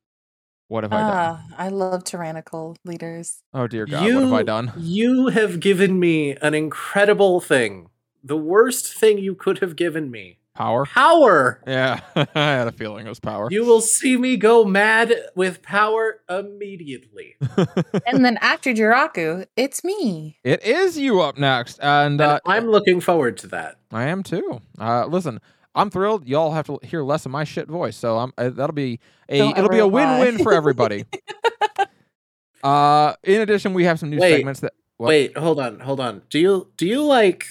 What have I done? Uh, I love tyrannical leaders. Oh, dear God, you, what have I done? You have given me an incredible thing. The worst thing you could have given me. Power? Power! Yeah, I had a feeling it was power. You will see me go mad with power immediately. And then after Jiraku, it's me. It is you up next. And, and uh, I'm looking forward to that. I am too. Uh, listen, I'm thrilled. Y'all have to hear less of my shit voice. So I'm, uh, that'll be a Don't it'll be a win-win for everybody. uh, in addition, we have some new wait, segments that well, Wait, hold on, hold on. Do you do you like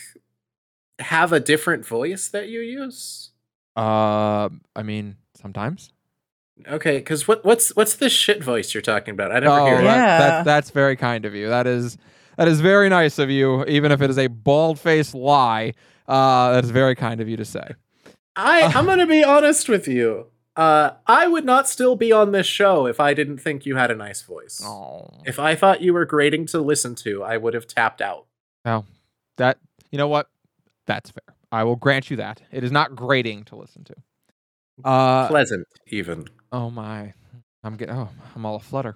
have a different voice that you use? Uh, I mean, sometimes. Okay, because what what's what's this shit voice you're talking about? I never oh, hear that, yeah. that. That's very kind of you. That is that is very nice of you, even if it is a bald-faced lie. Uh, that's very kind of you to say. I, I'm going to be honest with you. Uh, I would not still be on this show if I didn't think you had a nice voice. Aww. If I thought you were grating to listen to, I would have tapped out. Oh, that, you know what? That's fair. I will grant you that. It is not grating to listen to. Uh, Pleasant, even. Oh, my. I'm getting, oh, I'm all aflutter.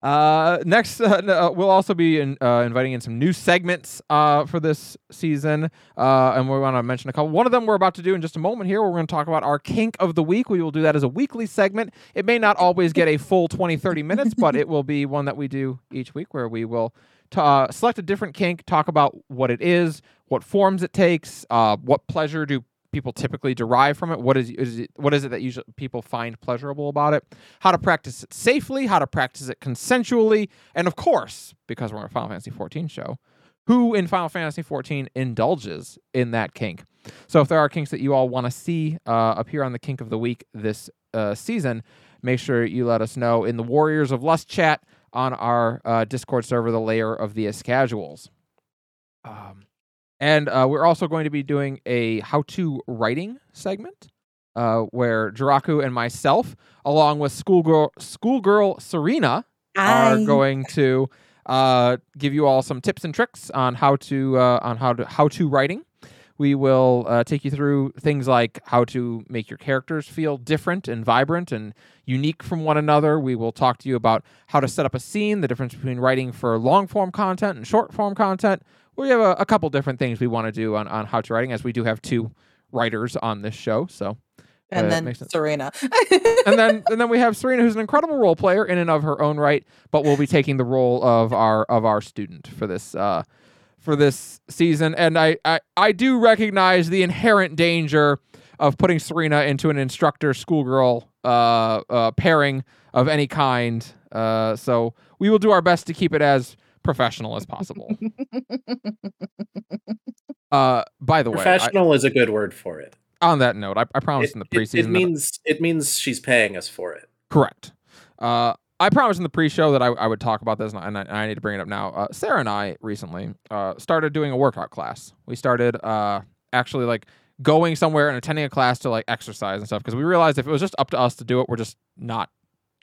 Uh, next, uh, we'll also be in, uh, inviting in some new segments uh, for this season, uh, and we want to mention a couple. One of them we're about to do in just a moment here. We're going to talk about our kink of the week. We will do that as a weekly segment. It may not always get a full twenty, thirty minutes, but it will be one that we do each week where we will t- uh, select a different kink, talk about what it is, what forms it takes, uh, what pleasure do people typically derive from it. What is, is it, what is it that usually people find pleasurable about it? How to practice it safely? How to practice it consensually? And of course, because we're on a Final Fantasy fourteen show, who in Final Fantasy fourteen indulges in that kink? So if there are kinks that you all want to see uh, appear on the Kink of the Week this uh, season, make sure you let us know in the Warriors of Lust chat on our uh, Discord server, the Lair of the Escaduals. Um. And uh, we're also going to be doing a how-to writing segment uh, where Jiraku and myself, along with schoolgirl schoolgirl Serena, Hi. are going to uh, give you all some tips and tricks on how to uh, on how to how-to writing. We will uh, take you through things like how to make your characters feel different and vibrant and unique from one another. We will talk to you about how to set up a scene, the difference between writing for long-form content and short-form content. We have a, a couple different things we want to do on, on how to writing, as we do have two writers on this show. So, and uh, then Serena, and then and then we have Serena, who's an incredible role player in and of her own right, but will be taking the role of our of our student for this uh, for this season. And I, I, I do recognize the inherent danger of putting Serena into an instructor-schoolgirl uh, uh, pairing of any kind. Uh, so we will do our best to keep it as professional as possible. uh, by the way... Professional I, is a good word for it. On that note, I, I promised it, in the preseason... It, it, means, it means she's paying us for it. Correct. Uh, I promised in the pre-show that I, I would talk about this, and I, and I need to bring it up now. Uh, Sarah and I recently uh, started doing a workout class. We started uh, actually, like... going somewhere and attending a class to like exercise and stuff, because we realized if it was just up to us to do it, we're just not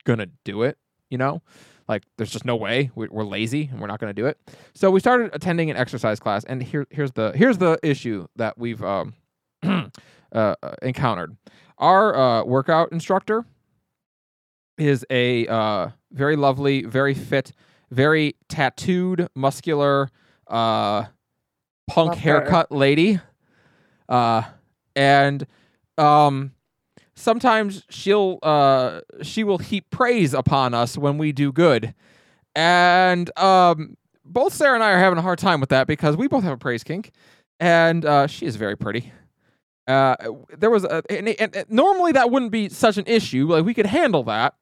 gonna do it, you know? Like, there's just no way. We're lazy and we're not gonna do it. So we started attending an exercise class, and here here's the here's the issue that we've um, uh, encountered. Our uh, workout instructor is a uh, very lovely, very fit, very tattooed, muscular, uh, punk Love haircut her. lady. Uh, and, um, sometimes she'll, uh, she will heap praise upon us when we do good. And, um, both Sarah and I are having a hard time with that because we both have a praise kink, and, uh, she is very pretty. Uh, there was a, and, and, and normally that wouldn't be such an issue. Like, we could handle that,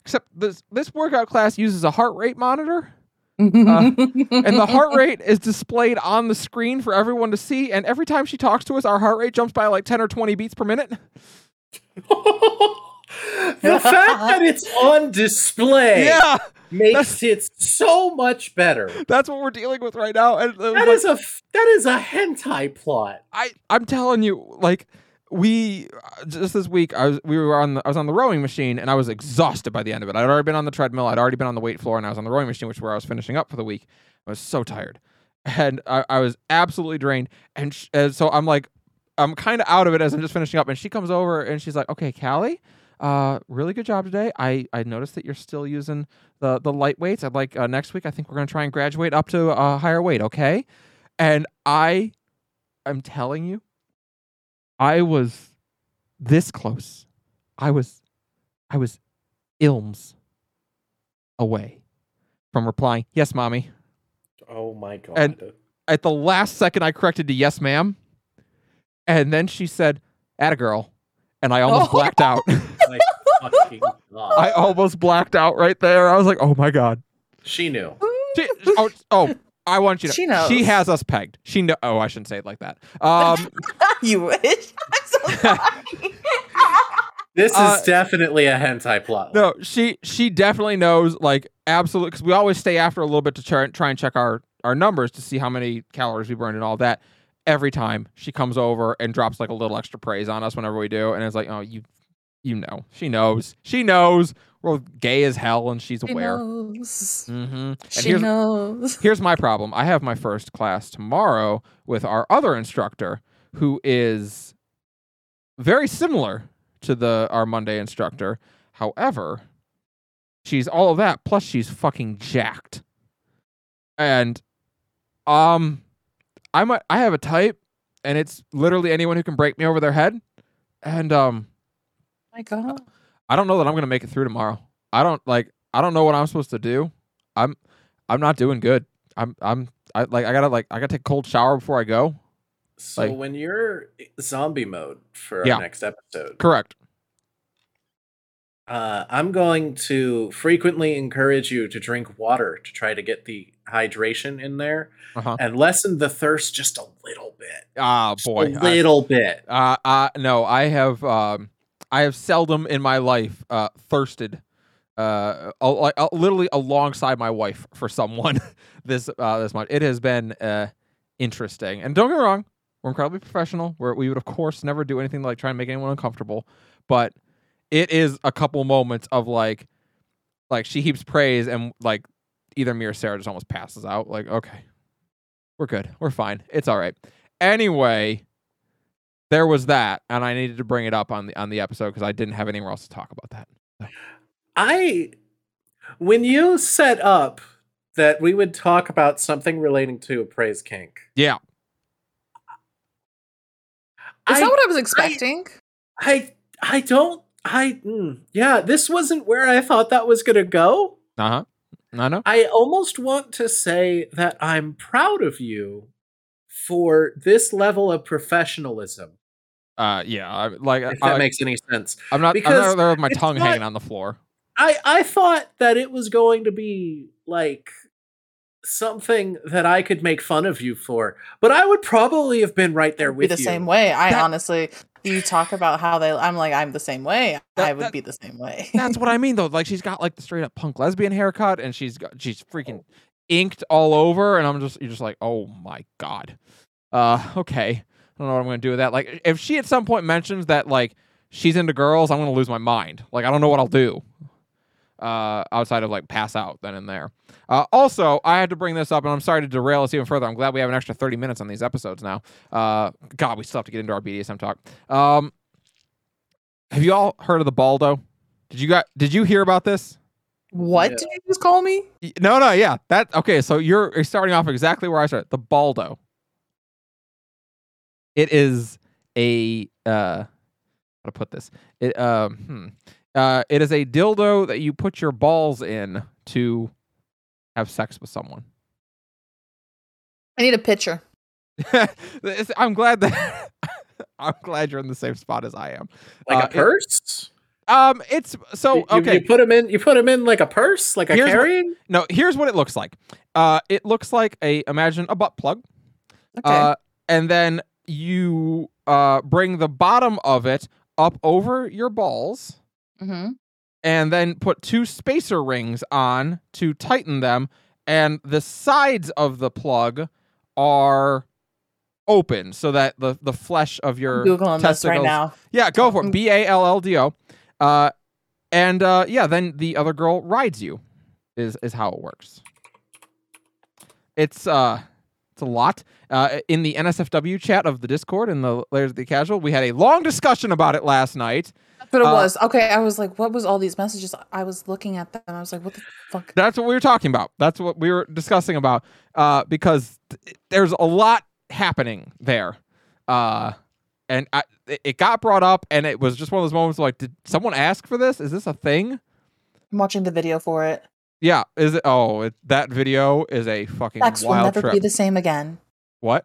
except this, this workout class uses a heart rate monitor. Uh, and the heart rate is displayed on the screen for everyone to see, and every time she talks to us, our heart rate jumps by like ten or twenty beats per minute. The fact that it's on display yeah, makes it so much better. That's what we're dealing with right now. And that like, is a that is a hentai plot. I I'm telling you, like we just this week I was we were on the, I was on the rowing machine, and I was exhausted by the end of it. I'd already been on the treadmill, I'd already been on the weight floor, and I was on the rowing machine, which is where I was finishing up for the week. I was so tired, and I, I was absolutely drained. And, sh- and so I'm like, I'm kind of out of it as I'm just finishing up. And she comes over and she's like, "Okay, Callie, uh, really good job today. I, I noticed that you're still using the the light weights. I'd like uh, next week. I think we're gonna try and graduate up to a higher weight, okay?" And I, I'm telling you. I was this close. I was, I was ilms away from replying, "Yes, mommy." Oh my God. And at the last second I corrected to "Yes, ma'am." And then she said, "Atta girl." And I almost oh. blacked out. My fucking God. I almost blacked out right there. I was like, oh my God. She knew. She, oh, oh. I want you to. She knows. She has us pegged. She know. Oh, I shouldn't say it like that. Um, you wish. I'm so sorry. This uh, is definitely a hentai plot. No, she she definitely knows, like, absolutely, because we always stay after a little bit to ch- try and check our our numbers to see how many calories we burned and all that. Every time she comes over and drops like a little extra praise on us whenever we do, and it's like, oh, you, you know, she knows, she knows. We're gay as hell, and she's aware. She knows. Mm-hmm. And she here's, knows. Here's my problem. I have my first class tomorrow with our other instructor, who is very similar to the our Monday instructor. However, she's all of that, plus she's fucking jacked. And um, I'm a, I have a type, and it's literally anyone who can break me over their head. And um, my God. I don't know that I'm going to make it through tomorrow. I don't like I don't know what I'm supposed to do. I'm I'm not doing good. I'm I'm I like I got to like I got to take a cold shower before I go. So like, when you're zombie mode for our yeah, next episode. Correct. Uh, I'm going to frequently encourage you to drink water to try to get the hydration in there uh-huh. and lessen the thirst just a little bit. Ah, just boy. A little I, bit. Uh, uh no, I have um I have seldom in my life uh, thirsted, uh, I'll, I'll, literally alongside my wife for someone this uh, this much. It has been uh, interesting, and don't get me wrong, we're incredibly professional. Where we would, of course, never do anything to, like, try and make anyone uncomfortable, but it is a couple moments of like, like she heaps praise, and like either me or Sarah just almost passes out. Like, okay, we're good, we're fine, it's all right. Anyway. There was that, and I needed to bring it up on the on the episode because I didn't have anywhere else to talk about that. So. I, when you set up that we would talk about something relating to a praise kink. Yeah. Is I, that what I was expecting? I, I, I don't, I, mm, yeah, this wasn't where I thought that was going to go. Uh-huh. I know. I almost want to say that I'm proud of you for this level of professionalism. Uh, yeah, I, like if that I, makes any sense. I'm not, because I'm not there with my tongue not, hanging on the floor. I, I thought that it was going to be like something that I could make fun of you for, but I would probably have been right there with you. Be the same way. I that, honestly, you talk about how they. I'm like, I'm the same way. That, I would that, be the same way. That's what I mean, though. Like, she's got like the straight up punk lesbian haircut, and she's got, she's freaking inked all over, and I'm just you're just like, oh my god. Uh, okay. I don't know what I'm going to do with that. Like, if she at some point mentions that, like, she's into girls, I'm going to lose my mind. Like, I don't know what I'll do uh, outside of, like, pass out then and there. Uh, also, I had to bring this up, and I'm sorry to derail us even further. I'm glad we have an extra thirty minutes on these episodes now. Uh, God, we still have to get into our B D S M talk. Um, have you all heard of the Baldo? Did you got? Did you hear about this? What yeah. did you just call me? No, no, yeah. that Okay, so you're starting off exactly where I started. The Baldo. It is a uh, how to put this? It um, hmm. uh, it is a dildo that you put your balls in to have sex with someone. I need a picture. I'm glad that I'm glad you're in the same spot as I am. Like uh, a purse? It, um, it's so okay. You, you put them in. You put them in like a purse, like a here's carrying. What, no, here's what it looks like. Uh, it looks like a imagine a butt plug. Okay. Uh, and then. You uh, bring the bottom of it up over your balls, mm-hmm. and then put two spacer rings on to tighten them. And the sides of the plug are open so that the, the flesh of your Googling testicles. This right now. Yeah, go for it. B a l l d o. Uh, and uh, yeah, then the other girl rides you. Is is how it works. It's uh. It's a lot. Uh, in the N S F W chat of the Discord and the Layers of the Casual, we had a long discussion about it last night. That's what it uh, was. Okay, I was like, what was all these messages? I was looking at them. I was like, what the fuck? That's what we were talking about. That's what we were discussing about uh, because th- there's a lot happening there. Uh, and I, it got brought up, and it was just one of those moments like, did someone ask for this? Is this a thing? I'm watching the video for it. Yeah, is it? Oh, it, that video is a fucking sex wild trip. Sex will never trip. be the same again. What?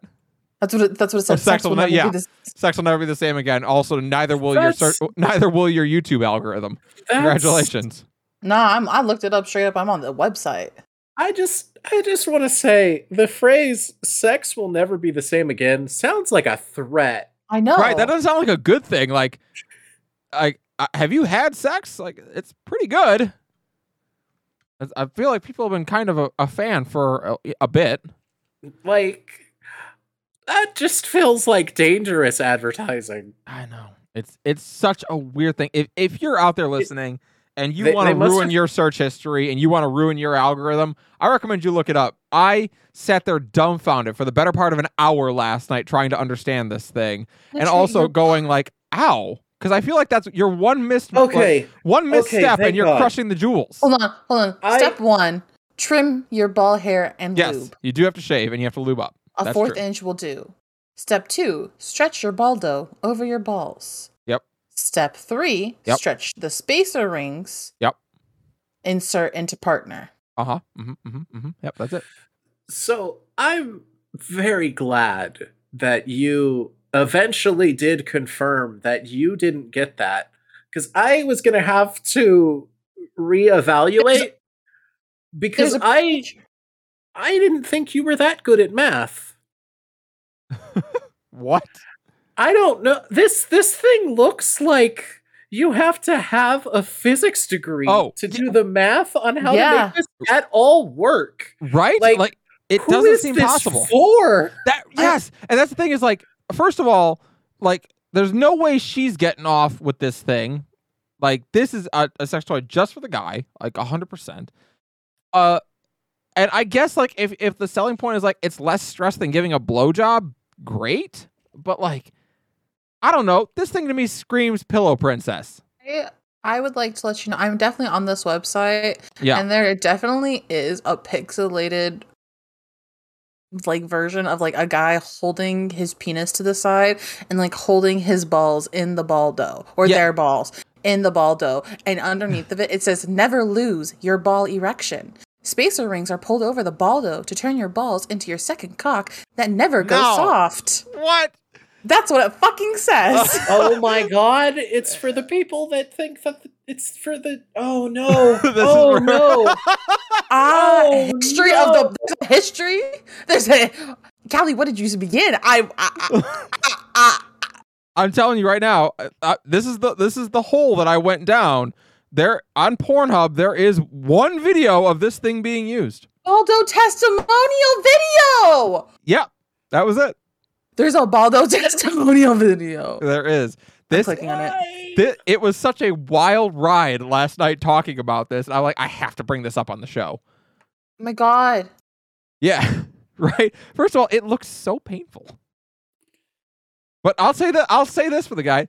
That's what. It, that's what it said. Oh, sex, sex will, will never. Yeah. Be the, sex will never be the same again. Also, neither will that's, your search, neither will your YouTube algorithm. Congratulations. Nah, I'm. I looked it up straight up. I'm on the website. I just. I just want to say the phrase "sex will never be the same again" sounds like a threat. I know. Right? That doesn't sound like a good thing. Like, like, have you had sex? Like, it's pretty good. I feel like people have been kind of a, a fan for a, a bit. Like, that just feels like dangerous advertising. I know. It's it's such a weird thing. If if you're out there listening and you want to ruin have... your search history and you want to ruin your algorithm, I recommend you look it up. I sat there dumbfounded for the better part of an hour last night trying to understand this thing. Literally, and also going like, ow. Because I feel like that's your one missed okay. like, one misstep okay, and you're God. crushing the jewels. Hold on, hold on. I, Step one, trim your ball hair and yes, lube. Yes, you do have to shave and you have to lube up. A that's fourth true. inch will do. Step two, stretch your baldo over your balls. Yep. Step three, yep. stretch the spacer rings. Yep. Insert into partner. Uh-huh. Mm-hmm, mm-hmm, mm-hmm. Yep, that's it. So I'm very glad that you... eventually did confirm that you didn't get that, because I was going to have to reevaluate because I I didn't think you were that good at math. What? I don't know. This this thing looks like you have to have a physics degree oh. to do the math on how yeah. to make this at all work. Right? Like, like it who doesn't is seem this possible. For? That yes, and that's the thing is like first of all, like, there's no way she's getting off with this thing. Like, this is a, a sex toy just for the guy, like, one hundred percent. Uh, and I guess, like, if, if the selling point is, like, it's less stress than giving a blowjob, great. But, like, I don't know. This thing to me screams Pillow Princess. I, I would like to let you know, I'm definitely on this website. Yeah. And there definitely is a pixelated... like version of like a guy holding his penis to the side and like holding his balls in the ball dough or yeah. their balls in the ball dough, and underneath of it it says never lose your ball erection. Spacer rings are pulled over the baldo to turn your balls into your second cock that never goes no. soft. What? That's what it fucking says. Oh my god, it's for the people that think that it's for the... Oh no. Oh no. Ah, oh, history no. of the... There's a history? There's a... Callie, what did you begin? I... I, I, I, I I'm telling you right now, uh, this is the this is the hole that I went down. There on Pornhub, there is one video of this thing being used. Baldo testimonial video. Yep, that was it. There's a Baldo testimonial video. There is. This, I'm clicking on it. This, it was such a wild ride last night talking about this. And I'm like, I have to bring this up on the show. Oh my god. Yeah. Right. First of all, it looks so painful. But I'll say that I'll say this for the guy.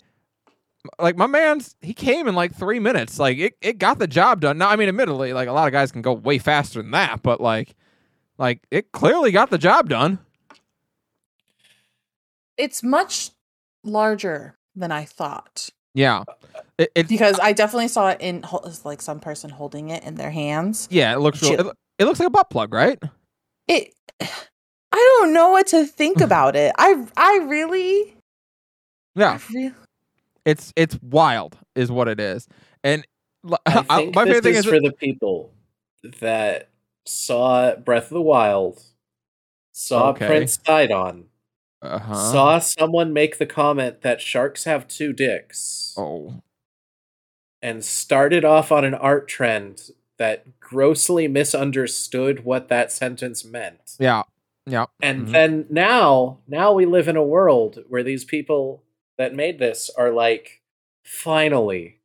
Like, my man's, he came in like three minutes. Like, it, it got the job done. Now, I mean, admittedly, like, a lot of guys can go way faster than that, but like, like it clearly got the job done. It's much larger than I thought. Yeah. It, it, because I definitely saw it in, like, some person holding it in their hands. Yeah, it looks real, it, it looks like a butt plug, right? It, I don't know what to think about it. I, I really... Yeah. I really, It's it's wild, is what it is, and I think I, my this favorite thing is, is for the people that saw Breath of the Wild, saw okay. Prince died on, uh-huh. saw someone make the comment that sharks have two dicks, oh, and started off on an art trend that grossly misunderstood what that sentence meant. Yeah, yeah, and mm-hmm. then now now we live in a world where these people that made this are like, finally,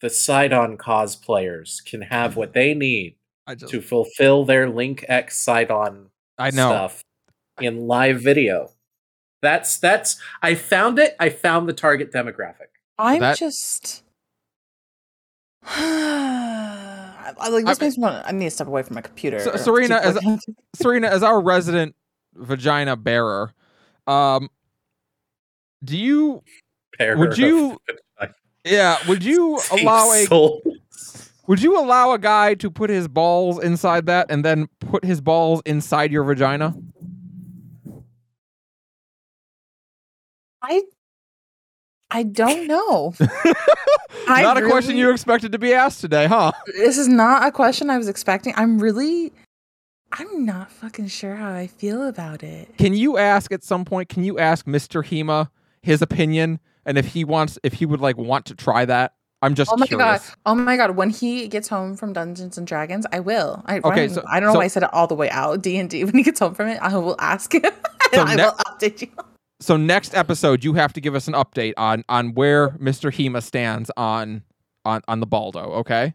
the Sidon cosplayers can have what they need just, to fulfill their Link X Sidon I know. stuff in live video. That's, that's, I found it. I found the target demographic. I'm that, just, I, like, this I, makes me want, I need to step away from my computer. So, Serena, as, Serena, as our resident vagina bearer, um, do you Pair would you yeah would you allow a souls. would you allow a guy to put his balls inside that and then put his balls inside your vagina? I I don't know. Not a really, question you expected to be asked today, huh? This is not a question I was expecting. I'm really I'm not fucking sure how I feel about it. Can you ask at some point? Can you ask Mister Hema his opinion, and if he wants, if he would like want to try that? I'm just oh my curious. god, oh my god! When he gets home from Dungeons and Dragons, I will. I, okay, I, so, I don't know so, why I said it all the way out. D and D. When he gets home from it, I will ask him. So and ne- I will update you. So next episode, you have to give us an update on on where Mister Hema stands on on on the Baldo. Okay.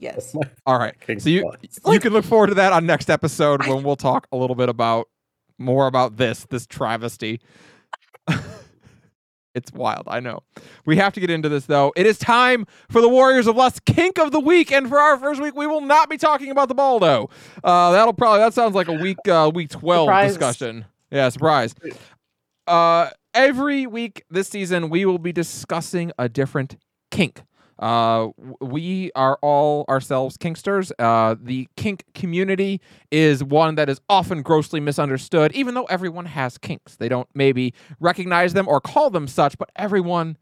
Yes. All right. So you you can look forward to that on next episode when we'll talk a little bit about more about this this travesty. It's wild, I know. We have to get into this, though. It is time for the Warriors of Lust Kink of the Week, and for our first week, we will not be talking about the Baldo. Uh, that'll probably that sounds like a week uh, week twelve surprise. discussion. Yeah, surprise. Uh, every week this season, we will be discussing a different kink. Uh, we are all ourselves kinksters. Uh, the kink community is one that is often grossly misunderstood, even though everyone has kinks. They don't maybe recognize them or call them such, but everyone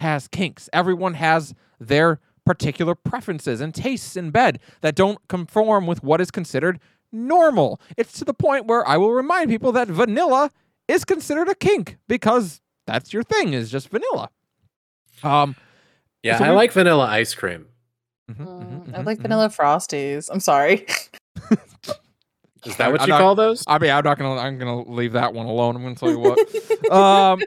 has kinks. Everyone has their particular preferences and tastes in bed that don't conform with what is considered normal. It's to the point where I will remind people that vanilla is considered a kink because that's your thing, is just vanilla. Um, Yeah, so I we... like vanilla ice cream. Mm-hmm, mm-hmm, mm-hmm, I like mm-hmm. vanilla Frosties. I'm sorry. Is that what I'm you not, call those? I mean, I'm not gonna. I'm gonna leave that one alone. I'm gonna tell you what. um,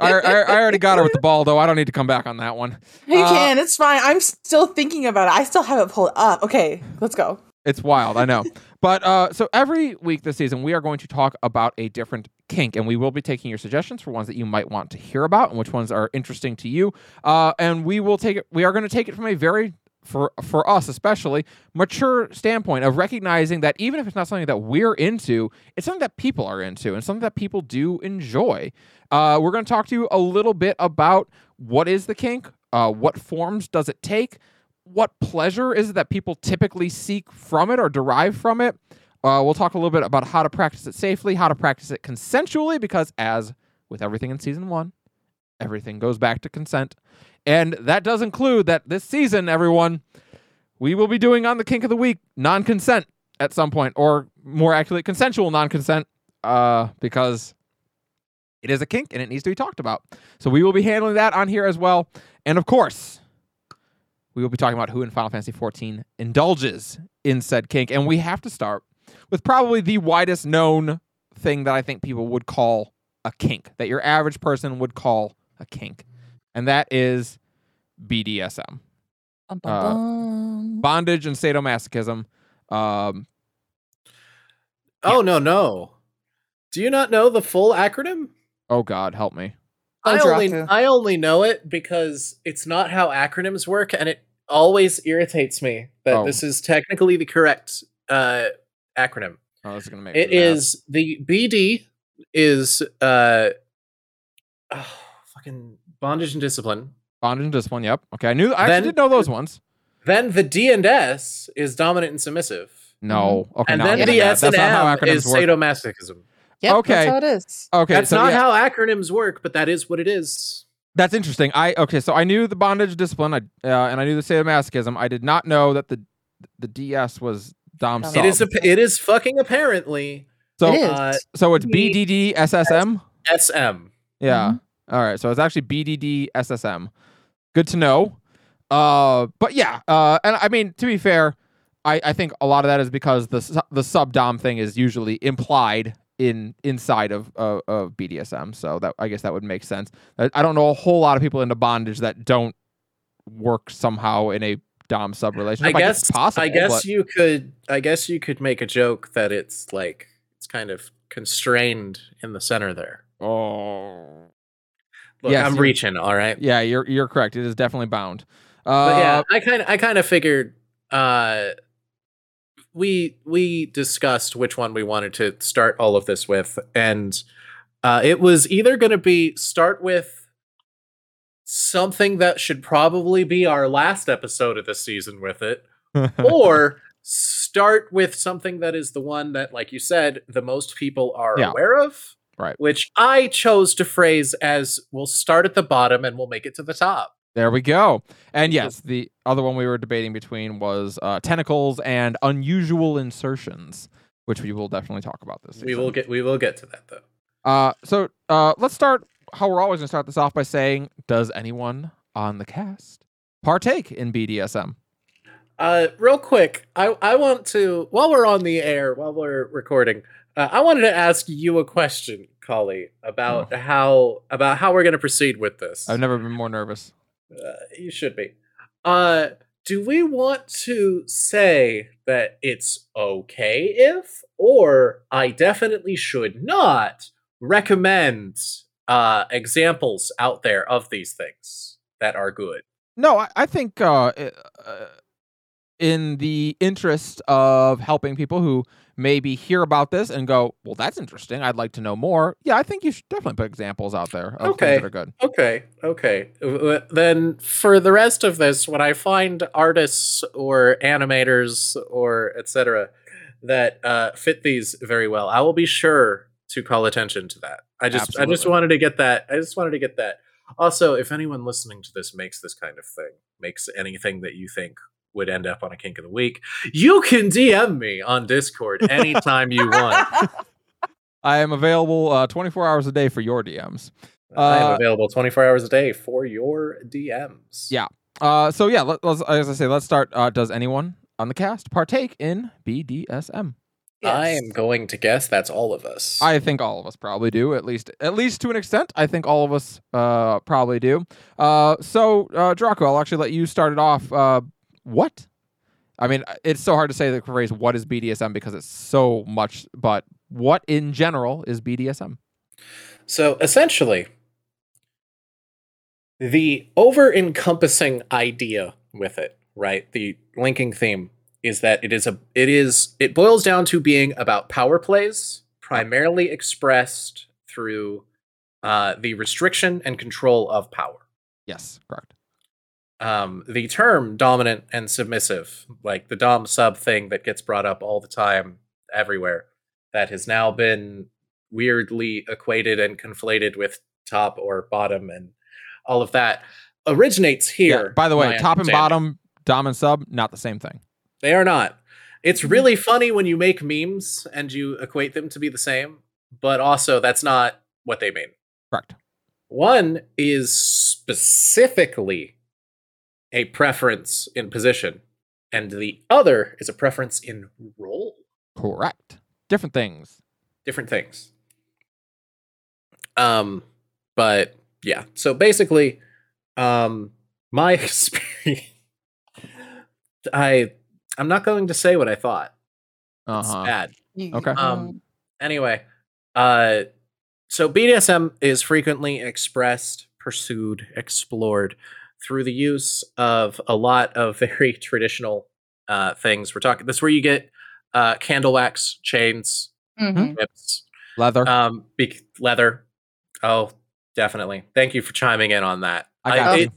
I, I, I already got her with the ball, though. I don't need to come back on that one. You uh, can. It's fine. I'm still thinking about it. I still have it pulled up. Okay, let's go. It's wild. I know. But uh, so every week this season, we are going to talk about a different kink, and we will be taking your suggestions for ones that you might want to hear about and which ones are interesting to you. Uh, and we will take it. We are going to take it from a very, for for us especially, mature standpoint of recognizing that even if it's not something that we're into, it's something that people are into and something that people do enjoy. Uh, we're going to talk to you a little bit about what is the kink, uh, what forms does it take, what pleasure is it that people typically seek from it or derive from it. Uh, we'll talk a little bit about how to practice it safely, how to practice it consensually, because as with everything in season one, everything goes back to consent. And that does include that this season, everyone, we will be doing on the Kink of the Week non-consent at some point, or more accurately, consensual non-consent, uh, because it is a kink and it needs to be talked about. So we will be handling that on here as well. And of course, we will be talking about who in Final Fantasy fourteen indulges in said kink. And we have to start with probably the widest known thing that I think people would call a kink, that your average person would call a kink. And that is B D S M. Bum, bum, uh, bum. Bondage and sadomasochism. Um, yeah. Oh, no, no. Do you not know the full acronym? Oh, God, help me. I only, I only know it because it's not how acronyms work, and it always irritates me that oh. this is technically the correct uh, acronym. Oh, that's gonna make it is mad. The B D is uh, oh, fucking bondage and discipline. Bondage and discipline. Yep. Okay, I knew. I then, actually did know those ones. Then the D and S is dominant and submissive. No. Okay. And no, then yeah, the yeah, S and M is work. Sadomasochism. Yep, okay. That's how it is. Okay, that's so, not yeah. how acronyms work, but that is what it is. That's interesting. I okay, so I knew the bondage discipline, I, uh, and I knew the sadomasochism. I did not know that the the D S was dom. It is a, it is fucking apparently. So it uh, so it's B D D S S M. S M. Yeah. Mm-hmm. All right. So it's actually B D D S S M. Good to know. Uh, but yeah. Uh, and I mean, to be fair, I, I think a lot of that is because the the sub-dom thing is usually implied in inside of, of of B D S M, so that I guess that would make sense. I, I don't know a whole lot of people into bondage that don't work somehow in a dom sub relationship. I guess, I guess it's possible. I guess but... you could. I guess you could make a joke that it's like it's kind of constrained in the center there. Oh, look, yes, I'm reaching. All right. Yeah, you're you're correct. It is definitely bound. Uh, but yeah, I kind I kind of figured. Uh, We we discussed which one we wanted to start all of this with, and uh, it was either going to be start with something that should probably be our last episode of the season with it, or start with something that is the one that, like you said, the most people are yeah. aware of, right? Which I chose to phrase as we'll start at the bottom and we'll make it to the top. There we go. And yes, the other one we were debating between was uh, tentacles and unusual insertions, which we will definitely talk about this season. We will get we will get to that though. Uh, so uh, let's start how we're always going to start this off by saying, does anyone on the cast partake in B D S M? Uh, real quick, I I want to while we're on the air, while we're recording, uh, I wanted to ask you a question, Kali, about oh. how about how we're going to proceed with this. I've never been more nervous. Uh, you should be. Uh, do we want to say that it's okay if, or I definitely should not recommend uh, examples out there of these things that are good? No, I, I think uh, uh, in the interest of helping people who maybe hear about this and go, well, that's interesting. I'd like to know more. Yeah, I think you should definitely put examples out there of okay. things that are good. Okay, okay. Then for the rest of this, when I find artists or animators or et cetera that uh, fit these very well, I will be sure to call attention to that. I just, Absolutely. I just wanted to get that. I just wanted to get that. Also, if anyone listening to this makes this kind of thing, makes anything that you think would end up on a Kink of the Week, you can D M me on Discord anytime you want. I am available uh, twenty-four hours a day for your D Ms. Uh, I am available twenty-four hours a day for your D Ms. Yeah. Uh, so yeah, let, let's, as I say, let's start. Uh, does anyone on the cast partake in B D S M? Yes. I am going to guess that's all of us. I think all of us probably do, at least at least to an extent. I think all of us uh, probably do. Uh, so uh, Draco, I'll actually let you start it off. Uh, What? I mean, it's so hard to say the phrase "what is B D S M" because it's so much, but what in general is B D S M? So essentially, the over-encompassing idea with it, right? The linking theme is that it is a it is it boils down to being about power plays, primarily expressed through uh, the restriction and control of power. Yes, correct. um, the term dominant and submissive, like the dom sub thing that gets brought up all the time everywhere, that has now been weirdly equated and conflated with top or bottom and all of that, originates here. Yeah, by the way, top and bottom, dom and sub, not the same thing. They are not. It's really funny when you make memes and you equate them to be the same, but also that's not what they mean. Correct. One is specifically a preference in position, and the other is a preference in role. Correct. Different things. Different things. Um, but yeah. So basically, um, my experience, I. I'm not going to say what I thought. Uh-huh. It's bad. Okay. Um, anyway, uh, so B D S M is frequently expressed, pursued, explored through the use of a lot of very traditional uh, things. We're talking. That's where you get uh, candle wax, chains, mm-hmm. whips, leather, um, be- leather. Oh, definitely. Thank you for chiming in on that. I got I, it.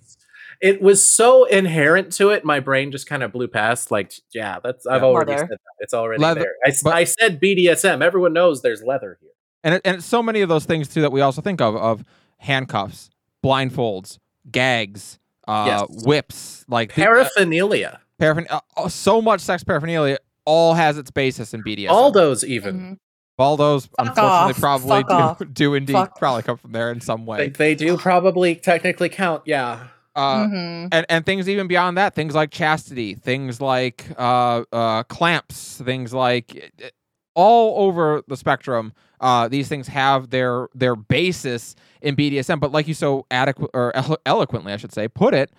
It was so inherent to it, my brain just kind of blew past. Like, yeah, that's I've yeah, already leather. said that. It's already leather, there. I, but, I said B D S M. Everyone knows there's leather here. And, it, and it's so many of those things, too, that we also think of, of handcuffs, blindfolds, gags, uh, yes. whips. like Paraphernalia. The, uh, paraphernalia. Uh, so much sex paraphernalia all has its basis in B D S M. All those even. Mm-hmm. All those, Fuck unfortunately, off. probably do, do indeed Fuck. probably come from there in some way. They, they do probably technically count, yeah. Uh, mm-hmm. and, and things even beyond that, things like chastity, things like uh, uh, clamps, things like it, it, all over the spectrum. Uh, these things have their their basis in B D S M. But like you so adequate or elo- eloquently, I should say, put it,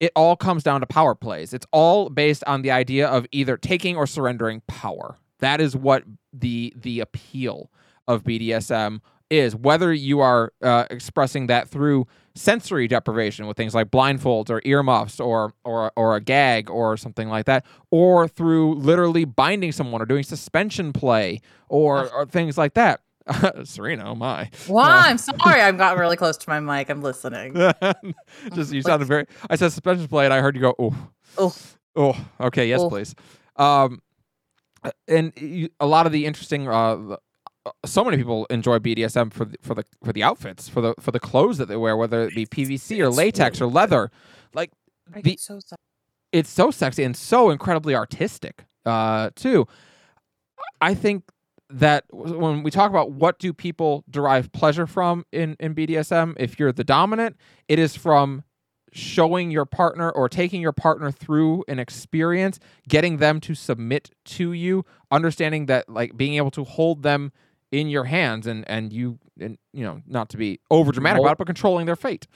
it all comes down to power plays. It's all based on the idea of either taking or surrendering power. That is what the the appeal of B D S M is, whether you are uh, expressing that through sensory deprivation with things like blindfolds or earmuffs or or or a gag or something like that, or through literally binding someone or doing suspension play or, or things like that. Serena, oh my. Why? Uh, I'm sorry, I got really close to my mic. I'm listening. Just you sounded very. I said suspension play, and I heard you go, oh, oh, oh. Okay, yes, oh. please. Um, and you, a lot of the interesting. Uh, So many people enjoy B D S M for the, for the for the outfits, for the for the clothes that they wear, whether it be P V C or latex or leather. Like the, so it's so sexy and so incredibly artistic uh, too. I think that when we talk about what do people derive pleasure from in, in B D S M, if you're the dominant, it is from showing your partner or taking your partner through an experience, getting them to submit to you, understanding that like being able to hold them in your hands and and you and you know, not to be over dramatic about it, but controlling their fate.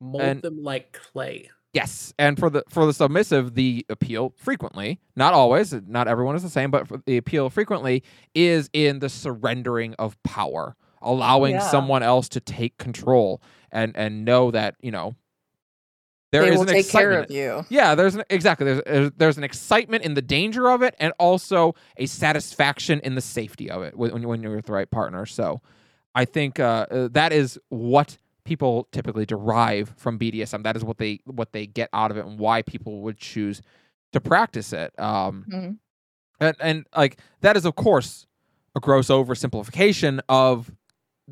Mold and, them like clay. Yes. And for the for the submissive, the appeal frequently, not always, not everyone is the same, but the appeal frequently is in the surrendering of power, allowing yeah. someone else to take control and and know that, you know, There they is will an take excitement. care of you. Yeah, there's an, exactly there's there's an excitement in the danger of it, and also a satisfaction in the safety of it when when you're with the right partner. So, I think uh, that is what people typically derive from B D S M. That is what they what they get out of it, and why people would choose to practice it. Um, mm-hmm. and, and like that is of course a gross oversimplification of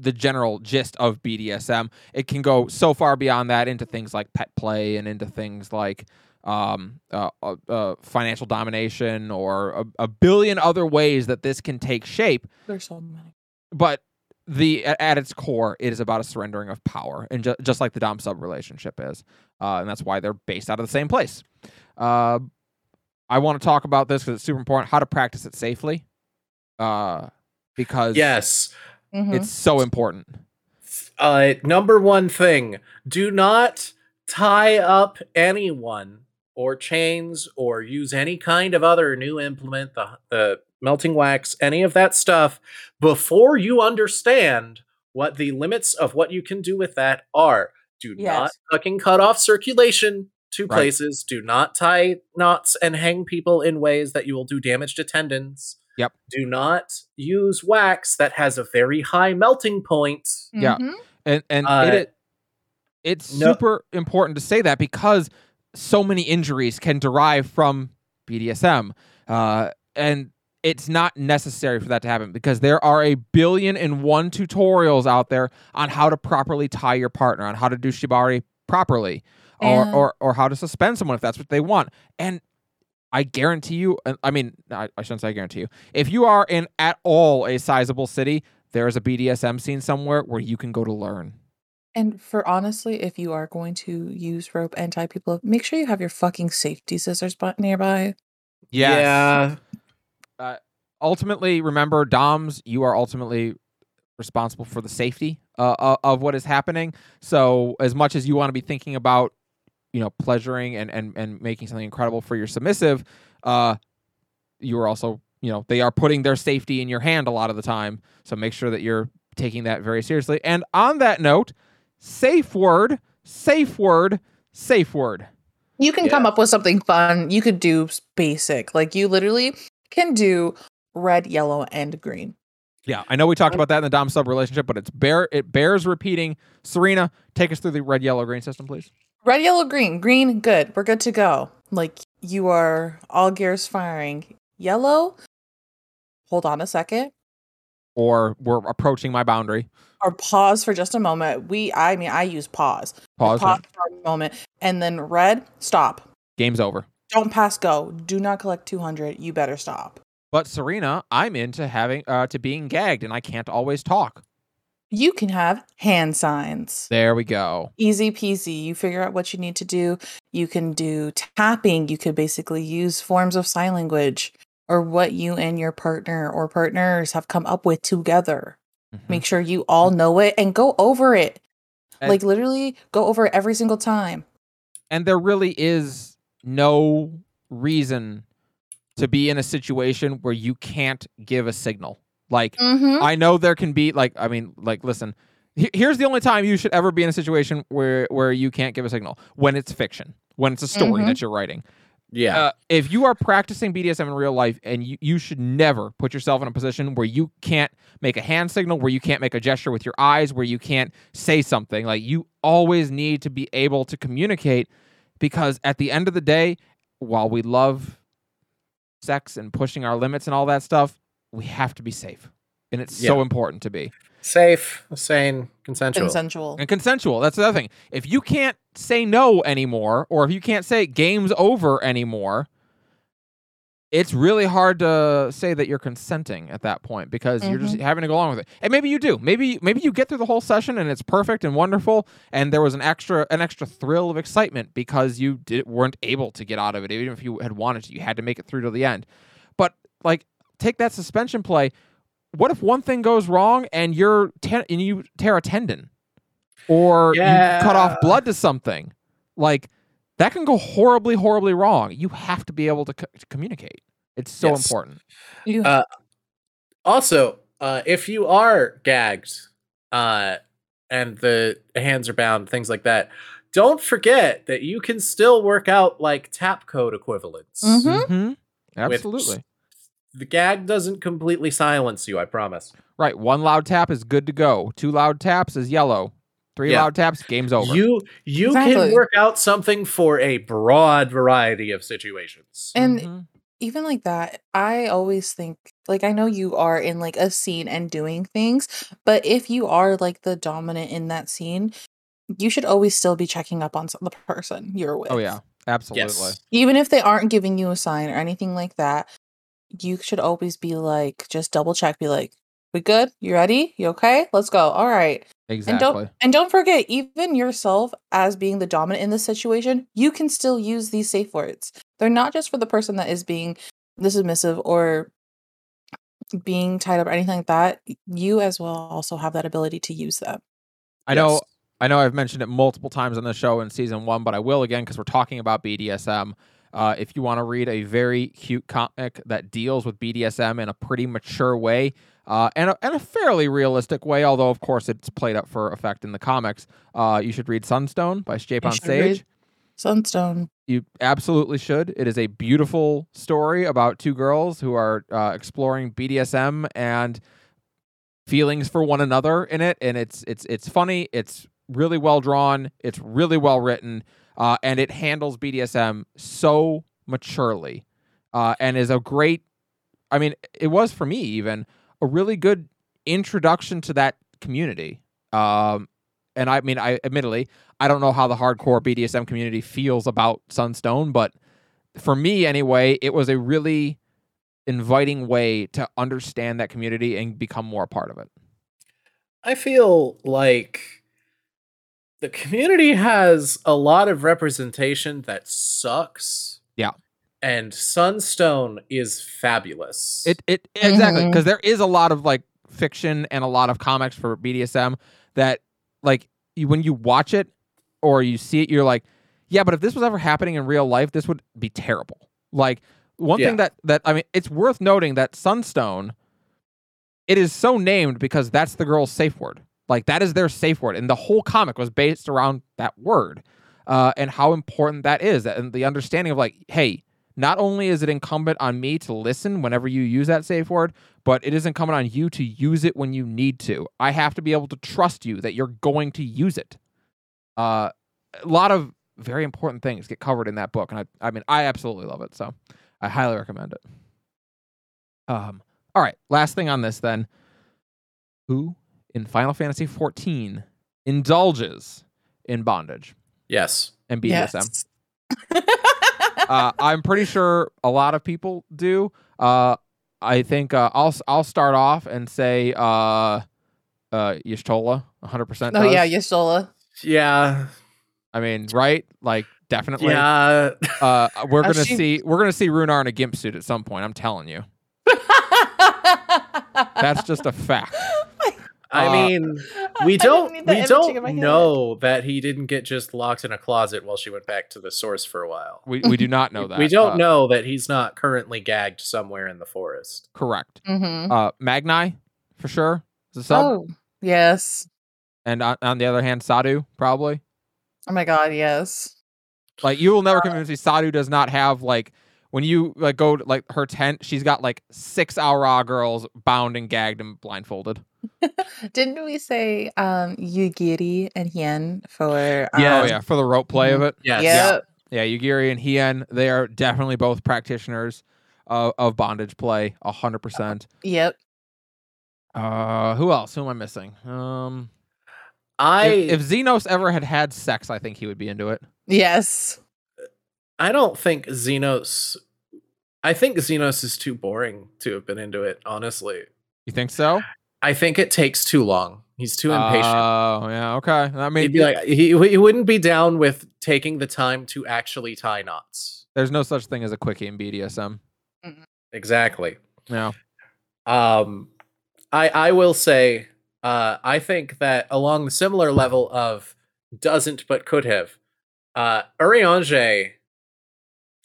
the general gist of B D S M. It can go so far beyond that into things like pet play and into things like um, uh, uh, uh, financial domination or a, a billion other ways that this can take shape. There's so many. But the at its core, it is about a surrendering of power, and ju- just like the dom-sub relationship is. Uh, and that's why they're based out of the same place. Uh, I want to talk about this because it's super important, how to practice it safely. Uh, because... Yes. Mm-hmm. It's so important. Uh, number one thing, do not tie up anyone or chains or use any kind of other new implement, the, the melting wax, any of that stuff, before you understand what the limits of what you can do with that are. Do yes. not fucking cut off circulation to right. places. Do not tie knots and hang people in ways that you will do damage to tendons. Yep. Do not use wax that has a very high melting point. Yeah. Mm-hmm. And and uh, it, It's no. super important to say that because so many injuries can derive from B D S M. Uh, and it's not necessary for that to happen because there are a billion and one tutorials out there on how to properly tie your partner, on how to do shibari properly, or, yeah. or, or how to suspend someone if that's what they want. And I guarantee you, I mean, I, I shouldn't say I guarantee you, if you are in at all a sizable city, there is a B D S M scene somewhere where you can go to learn. And for honestly, if you are going to use rope and tie people up, make sure you have your fucking safety scissors nearby. Yes. Yeah. Uh, ultimately, remember, Doms, you are ultimately responsible for the safety uh, of what is happening. So as much as you want to be thinking about, you know, pleasuring and, and, and making something incredible for your submissive, uh, you are also, you know, they are putting their safety in your hand a lot of the time. So make sure that you're taking that very seriously. And on that note, safe word, safe word, safe word. You can yeah. come up with something fun. You could do basic. Like, you literally can do red, yellow, and green. Yeah, I know we talked about that in the Dom-Sub relationship, but it's bear, it bears repeating. Serena, take us through the red, yellow, green system, please. Red, yellow, green. Green, good. We're good to go. Like, you are all gears firing. Yellow, hold on a second. Or we're approaching my boundary. Or pause for just a moment. We, I mean, I use pause. Pause, pause for a moment. And then red, stop. Game's over. Don't pass go. Do not collect two hundred. You better stop. But Serena, I'm into having uh, to being gagged, and I can't always talk. You can have hand signs. There we go. Easy peasy. You figure out what you need to do. You can do tapping. You could basically use forms of sign language or what you and your partner or partners have come up with together. Mm-hmm. Make sure you all know it and go over it. And like, literally go over it every single time. And there really is no reason to be in a situation where you can't give a signal. Like, mm-hmm. I know there can be, like, I mean, like, listen, here's the only time you should ever be in a situation where, where you can't give a signal. When it's fiction. When it's a story mm-hmm. that you're writing. Yeah. Uh, if you are practicing B D S M in real life, and you, you should never put yourself in a position where you can't make a hand signal, where you can't make a gesture with your eyes, where you can't say something. Like, you always need to be able to communicate, because at the end of the day, while we love sex and pushing our limits and all that stuff, we have to be safe. And it's yeah. so important to be safe, sane, consensual. Consensual. And consensual. That's the other thing. If you can't say no anymore, or if you can't say game's over anymore, it's really hard to say that you're consenting at that point, because mm-hmm. you're just having to go along with it. And maybe you do. Maybe maybe you get through the whole session and it's perfect and wonderful, and there was an extra an extra thrill of excitement because you did, weren't able to get out of it. Even if you had wanted to, you had to make it through to the end. But, like, take that suspension play. What if one thing goes wrong and you're ten- and you tear a tendon, or yeah. you cut off blood to something? Like, that can go horribly, horribly wrong. You have to be able to, co- to communicate. It's so yes. important. Yeah. Uh, also, uh, if you are gagged uh, and the hands are bound, things like that, don't forget that you can still work out, like, tap code equivalents. Mm-hmm. Mm-hmm. Absolutely. Which, the gag doesn't completely silence you, I promise. Right. One loud tap is good to go. Two loud taps is yellow. Three yeah. loud taps, game's over. You you exactly. can work out something for a broad variety of situations. And mm-hmm. even like that, I always think, like, I know you are in, like, a scene and doing things, but if you are, like, the dominant in that scene, you should always still be checking up on the person you're with. Oh, yeah. Absolutely. Yes. Even if they aren't giving you a sign or anything like that, you should always be like, just double check, be like, we good? You ready? You okay? Let's go. All right. Exactly. And don't, and don't forget, even yourself as being the dominant in this situation, you can still use these safe words. They're not just for the person that is being the submissive or being tied up or anything like that. You as well also have that ability to use them. I yes. know I know I've mentioned it multiple times on the show in season one, but I will again, because we're talking about B D S M. Uh, if you want to read a very cute comic that deals with B D S M in a pretty mature way, uh, and, a, and a fairly realistic way, although, of course, it's played up for effect in the comics, uh, you should read Sunstone by Japon Sage. Sunstone. You absolutely should. It is a beautiful story about two girls who are uh, exploring B D S M and feelings for one another in it, and it's it's it's funny, it's really well drawn. It's really well written, uh, and it handles B D S M so maturely, uh, and is a great. I mean, it was for me even a really good introduction to that community. Um, and I mean, I admittedly I don't know how the hardcore B D S M community feels about Sunstone, but for me anyway, it was a really inviting way to understand that community and become more a part of it. I feel like the community has a lot of representation that sucks. Yeah. And Sunstone is fabulous. It it exactly, because mm-hmm. there is a lot of like fiction and a lot of comics for B D S M that like you, when you watch it or you see it, you're like, yeah, but if this was ever happening in real life, this would be terrible. Like one yeah. thing that that I mean, it's worth noting that Sunstone, it is so named because that's the girl's safe word. Like that is their safe word, and the whole comic was based around that word, uh, and how important that is, and the understanding of like, hey. Not only is it incumbent on me to listen whenever you use that safe word, but it is incumbent on you to use it when you need to. I have to be able to trust you that you're going to use it. Uh, a lot of very important things get covered in that book. And I, I mean, I absolutely love it. So I highly recommend it. Um, all right. Last thing on this then. Who in Final Fantasy fourteen indulges in bondage? Yes. And B D S M. Yes. Uh, I'm pretty sure a lot of people do. Uh, I think uh, I'll I'll start off and say uh, uh, Yshtola, one hundred percent. Oh does. Yeah, Yshtola. Yeah, I mean, right? Like, definitely. Yeah. Uh, we're gonna she... see we're gonna see Runar in a gimp suit at some point. I'm telling you. That's just a fact. I mean, uh, we don't we don't know that he didn't get just locked in a closet while she went back to the source for a while. We we do not know that. We don't uh, know that he's not currently gagged somewhere in the forest. Correct. Mm-hmm. Uh, Magni, for sure. Is a sub. Oh, yes. And on, on the other hand, Sadu, probably. Oh my God, yes. Like, you will never uh, convince me Sadu does not have, like, when you like go to, like, her tent, she's got, like, six Aura girls bound and gagged and blindfolded. Didn't we say um, Yugiri and Hien for... Um, yeah, oh yeah, for the rope play of it. Yes. Yep. Yeah, yeah, Yugiri and Hien, they are definitely both practitioners of, of bondage play, one hundred percent. Yep. Uh, who else? Who am I missing? Um, I if, if Zenos ever had had sex, I think he would be into it. Yes. I don't think Zenos... I think Zenos is too boring to have been into it, honestly. You think so? I think it takes too long. He's too impatient. Oh, uh, yeah, okay. I mean, he'd be like, he, he wouldn't be down with taking the time to actually tie knots. There's no such thing as a quickie in B D S M. Mm-hmm. Exactly. No. Um, I I will say, uh, I think that along the similar level of doesn't but could have, uh, Uriange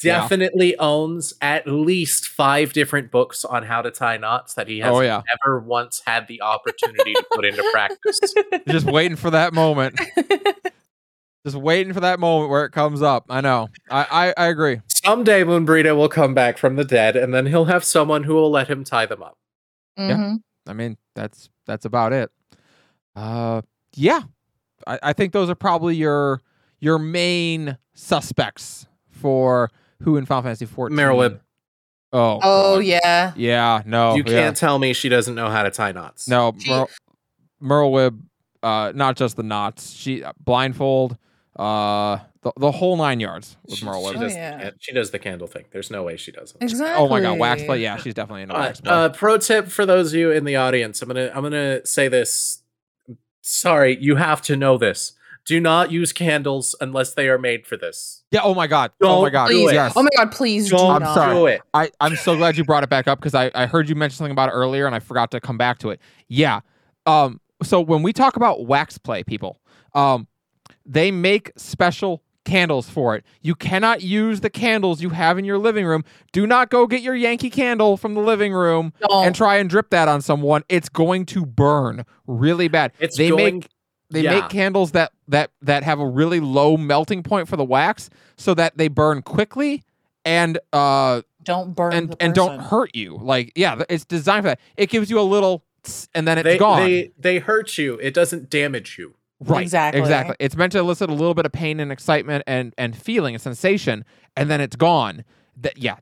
definitely yeah. owns at least five different books on how to tie knots that he has oh, yeah. never once had the opportunity to put into practice. Just waiting for that moment. Just waiting for that moment where it comes up. I know. I, I, I agree. Someday Moonbrita will come back from the dead, and then he'll have someone who will let him tie them up. Mm-hmm. Yeah. I mean, that's that's about it. Uh, yeah. I, I think those are probably your your main suspects for who in Final Fantasy fourteen? Merle Wibb. Oh. Oh, God. yeah. Yeah, no. You can't yeah. tell me she doesn't know how to tie knots. No, Merle, Merle Wibb, uh, not just the knots. She uh, blindfold, uh, the, the whole nine yards with she, Merle Wibb. She does, oh, yeah. she does the candle thing. There's no way she doesn't. Exactly. Oh my God, wax play. Yeah, she's definitely into uh, wax play. Uh, pro tip for those of you in the audience. I'm gonna I'm gonna say this. Sorry, you have to know this. Do not use candles unless they are made for this. Yeah. Oh my God. Don't oh my God. Please. Yes. Oh my God. Please do not. I'm sorry. Do it. I, I'm so glad you brought it back up because I, I heard you mention something about it earlier and I forgot to come back to it. Yeah. Um. So when we talk about wax play, people, um, they make special candles for it. You cannot use the candles you have in your living room. Do not go get your Yankee candle from the living room no. and try and drip that on someone. It's going to burn really bad. It's they going- make. They yeah. make candles that, that that have a really low melting point for the wax so that they burn quickly and uh don't burn and, and don't hurt you. Like, yeah, it's designed for that. It gives you a little tss, and then it's they, gone. They they hurt you. It doesn't damage you. Right. Exactly. Exactly. It's meant to elicit a little bit of pain and excitement and, and feeling, a sensation, and then it's gone. That yeah.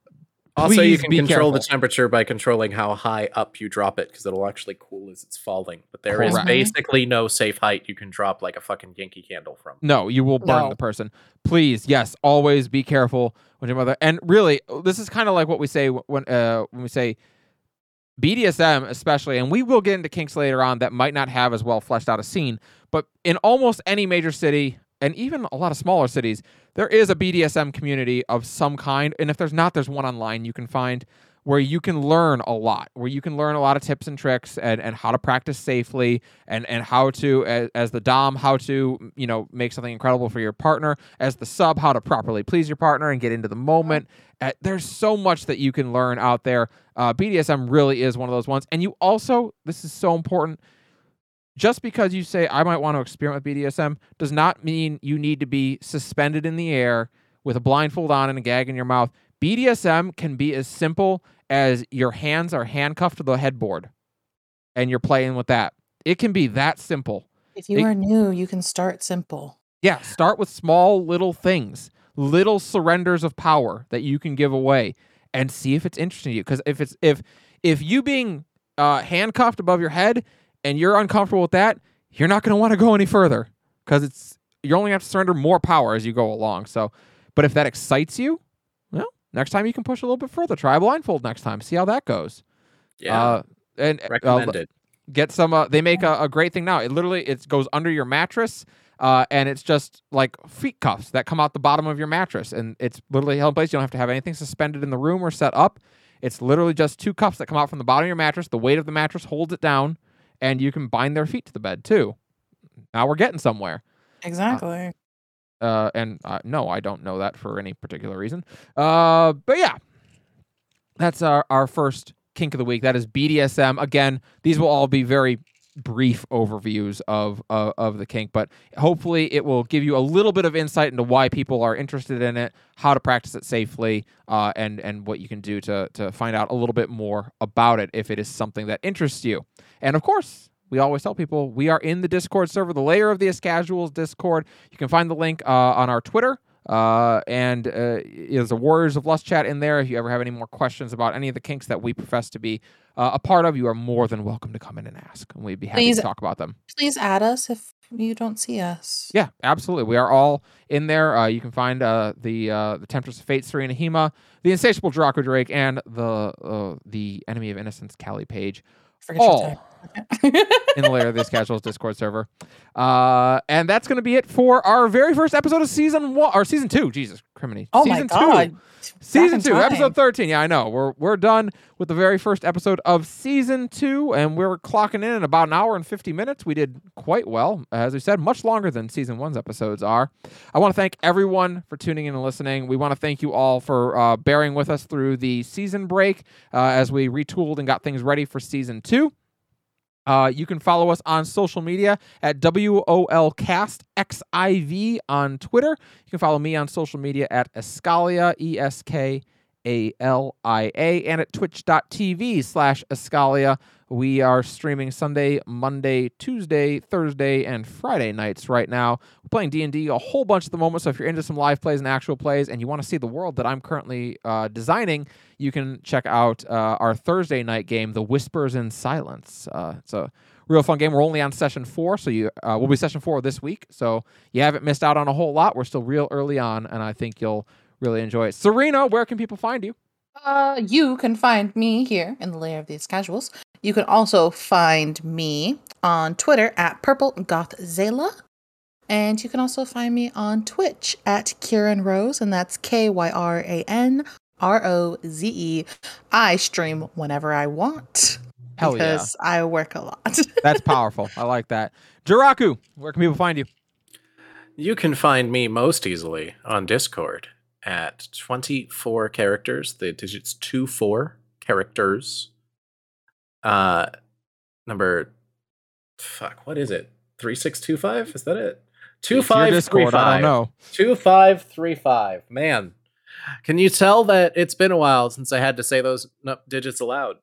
Also, Please you can control careful. the temperature by controlling how high up you drop it, because it'll actually cool as it's falling. But there Correct. is basically no safe height you can drop like a fucking Yankee candle from. No, you will burn no. the person. Please, yes, always be careful with your mother. And really, this is kind of like what we say when uh, when we say B D S M, especially, and we will get into kinks later on that might not have as well fleshed out a scene. But in almost any major city, and even a lot of smaller cities, there is a B D S M community of some kind. And if there's not, there's one online you can find where you can learn a lot, where you can learn a lot of tips and tricks and, and how to practice safely and, and how to, as, as the Dom, how to, you know, make something incredible for your partner. As the sub, how to properly please your partner and get into the moment. Uh, there's so much that you can learn out there. Uh, B D S M really is one of those ones. And you also, this is so important, just because you say, I might want to experiment with B D S M, does not mean you need to be suspended in the air with a blindfold on and a gag in your mouth. B D S M can be as simple as your hands are handcuffed to the headboard and you're playing with that. It can be that simple. If you it, are new, you can start simple. Yeah, start with small little things, little surrenders of power that you can give away and see if it's interesting to you. Because if it's if if you being uh, handcuffed above your head and you're uncomfortable with that, you're not going to want to go any further because it's you're only going to have to surrender more power as you go along. So, but if that excites you, well, next time you can push a little bit further. Try a blindfold next time. See how that goes. Yeah, uh, and recommended. Uh, get some. Uh, they make a, a great thing now. It literally it goes under your mattress, uh, and it's just like feet cuffs that come out the bottom of your mattress, and it's literally held in place. You don't have to have anything suspended in the room or set up. It's literally just two cuffs that come out from the bottom of your mattress. The weight of the mattress holds it down. And you can bind their feet to the bed, too. Now we're getting somewhere. Exactly. Uh, uh, and uh, no, I don't know that for any particular reason. Uh, but yeah, that's our, our first kink of the week. That is B D S M. Again, these will all be very brief overviews of, uh, of the kink, but hopefully it will give you a little bit of insight into why people are interested in it, how to practice it safely, uh, and, and what you can do to, to find out a little bit more about it if it is something that interests you. And of course, we always tell people we are in the Discord server, the layer of the Casuals Discord. You can find the link uh, on our Twitter. Uh, and uh, there's a Warriors of Lust chat in there. If you ever have any more questions about any of the kinks that we profess to be uh, a part of, you are more than welcome to come in and ask, and we'd be happy please, to talk about them. Please add us if you don't see us. Yeah, absolutely. We are all in there. Uh, you can find uh, the uh, the Temptress of Fate, Serena Hema, the Insatiable Draco Drake, and the uh, the Enemy of Innocence, Callie Page. Forget all in the layer of this Casuals Discord server. Uh, and that's going to be it for our very first episode of season one, or season two. Jesus, criminy. Oh season my God. Two. Season two, time. Episode thirteen. Yeah, I know. We're we're done with the very first episode of season two, and we're clocking in at about an hour and fifty minutes. We did quite well, as we said, much longer than season one's episodes are. I want to thank everyone for tuning in and listening. We want to thank you all for uh, bearing with us through the season break uh, as we retooled and got things ready for season two. Uh, you can follow us on social media at W O L Cast X I V on Twitter. You can follow me on social media at Escalia, E S K A L I A, and at twitch.tv slash Escalia. We are streaming Sunday, Monday, Tuesday, Thursday, and Friday nights right now. We're playing D and D a whole bunch at the moment, so if you're into some live plays and actual plays and you want to see the world that I'm currently uh, designing, you can check out uh, our Thursday night game, The Whispers in Silence. Uh, it's a real fun game. We're only on session four, so you uh, we'll be session four this week, so you haven't missed out on a whole lot. We're still real early on, and I think you'll really enjoy it. Serena, where can people find you? Uh, you can find me here in the layer of these casuals. You can also find me on Twitter at PurpleGothZela. And you can also find me on Twitch at Kieran Rose, and that's K Y R A N R O Z E. I stream whenever I want. Hell because yeah. I work a lot. That's powerful. I like that. Jiraku, where can people find you? You can find me most easily on Discord at twenty-four characters, the digits two four characters. Uh, number, fuck, what is it? three six two five? Is that it? two five three five. I don't know. two five three five. Man, can you tell that it's been a while since I had to say those digits aloud?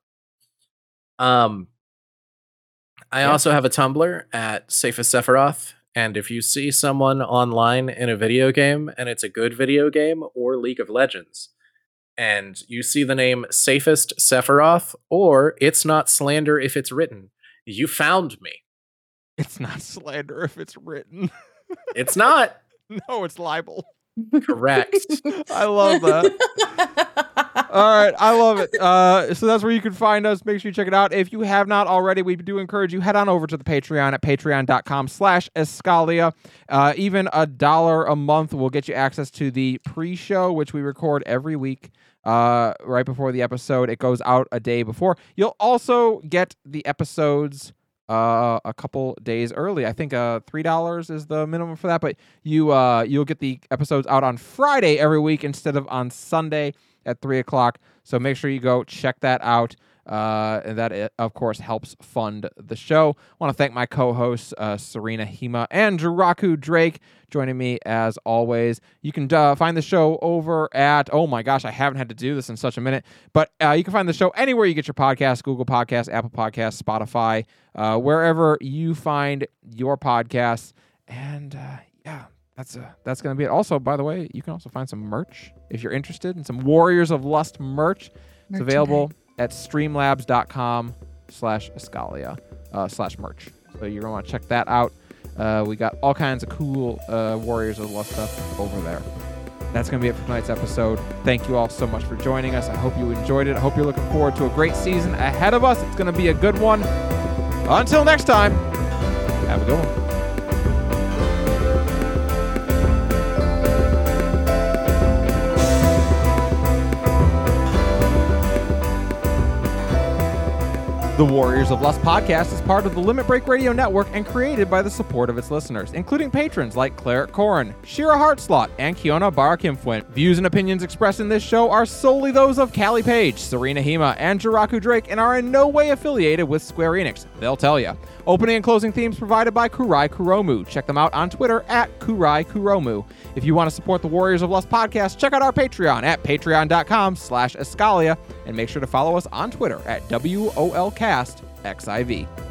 Um, I yeah. also have a Tumblr at Safest Sephiroth, And if you see someone online in a video game, and it's a good video game or League of Legends, and you see the name Safest Sephiroth, or It's Not Slander If It's Written, you found me. It's not slander if it's written. It's not. No, it's libel. Correct. I love that. All right, I love it. Uh, so that's where you can find us. Make sure you check it out. If you have not already, we do encourage you, head on over to the Patreon at patreon.com slash Escalia. Uh, even a dollar a month will get you access to the pre-show, which we record every week uh, right before the episode. It goes out a day before. You'll also get the episodes uh, a couple days early. I think uh, three dollars is the minimum for that, but you, uh, you'll get the episodes out on Friday every week instead of on Sunday at three o'clock, so make sure you go check that out, uh, and that, of course, helps fund the show. I want to thank my co-hosts, uh, Serena Hema and Jiraku Drake, joining me as always. You can uh, find the show over at, oh my gosh, I haven't had to do this in such a minute, but uh, you can find the show anywhere you get your podcasts, Google Podcasts, Apple Podcasts, Spotify, uh, wherever you find your podcasts, and uh, yeah. That's uh, that's going to be it. Also, by the way, you can also find some merch if you're interested in some Warriors of Lust merch. It's available at streamlabs.com slash Escalia uh, slash merch. So you're going to want to check that out. Uh, we got all kinds of cool uh, Warriors of Lust stuff over there. That's going to be it for tonight's episode. Thank you all so much for joining us. I hope you enjoyed it. I hope you're looking forward to a great season ahead of us. It's going to be a good one. Until next time, have a good one. The Warriors of Lust podcast is part of the Limit Break Radio Network and created by the support of its listeners, including patrons like Cleric Corrin, Shira Hartslot, and Kiona Barakimfuent. Views and opinions expressed in this show are solely those of Callie Page, Serena Hema, and Jiraku Drake, and are in no way affiliated with Square Enix. They'll tell you. Opening and closing themes provided by Kurai Kuromu. Check them out on Twitter at Kurai Kuromu. If you want to support the Warriors of Lust podcast, check out our Patreon at patreon.com slash Escalia, and make sure to follow us on Twitter at W O L K. Cast X I V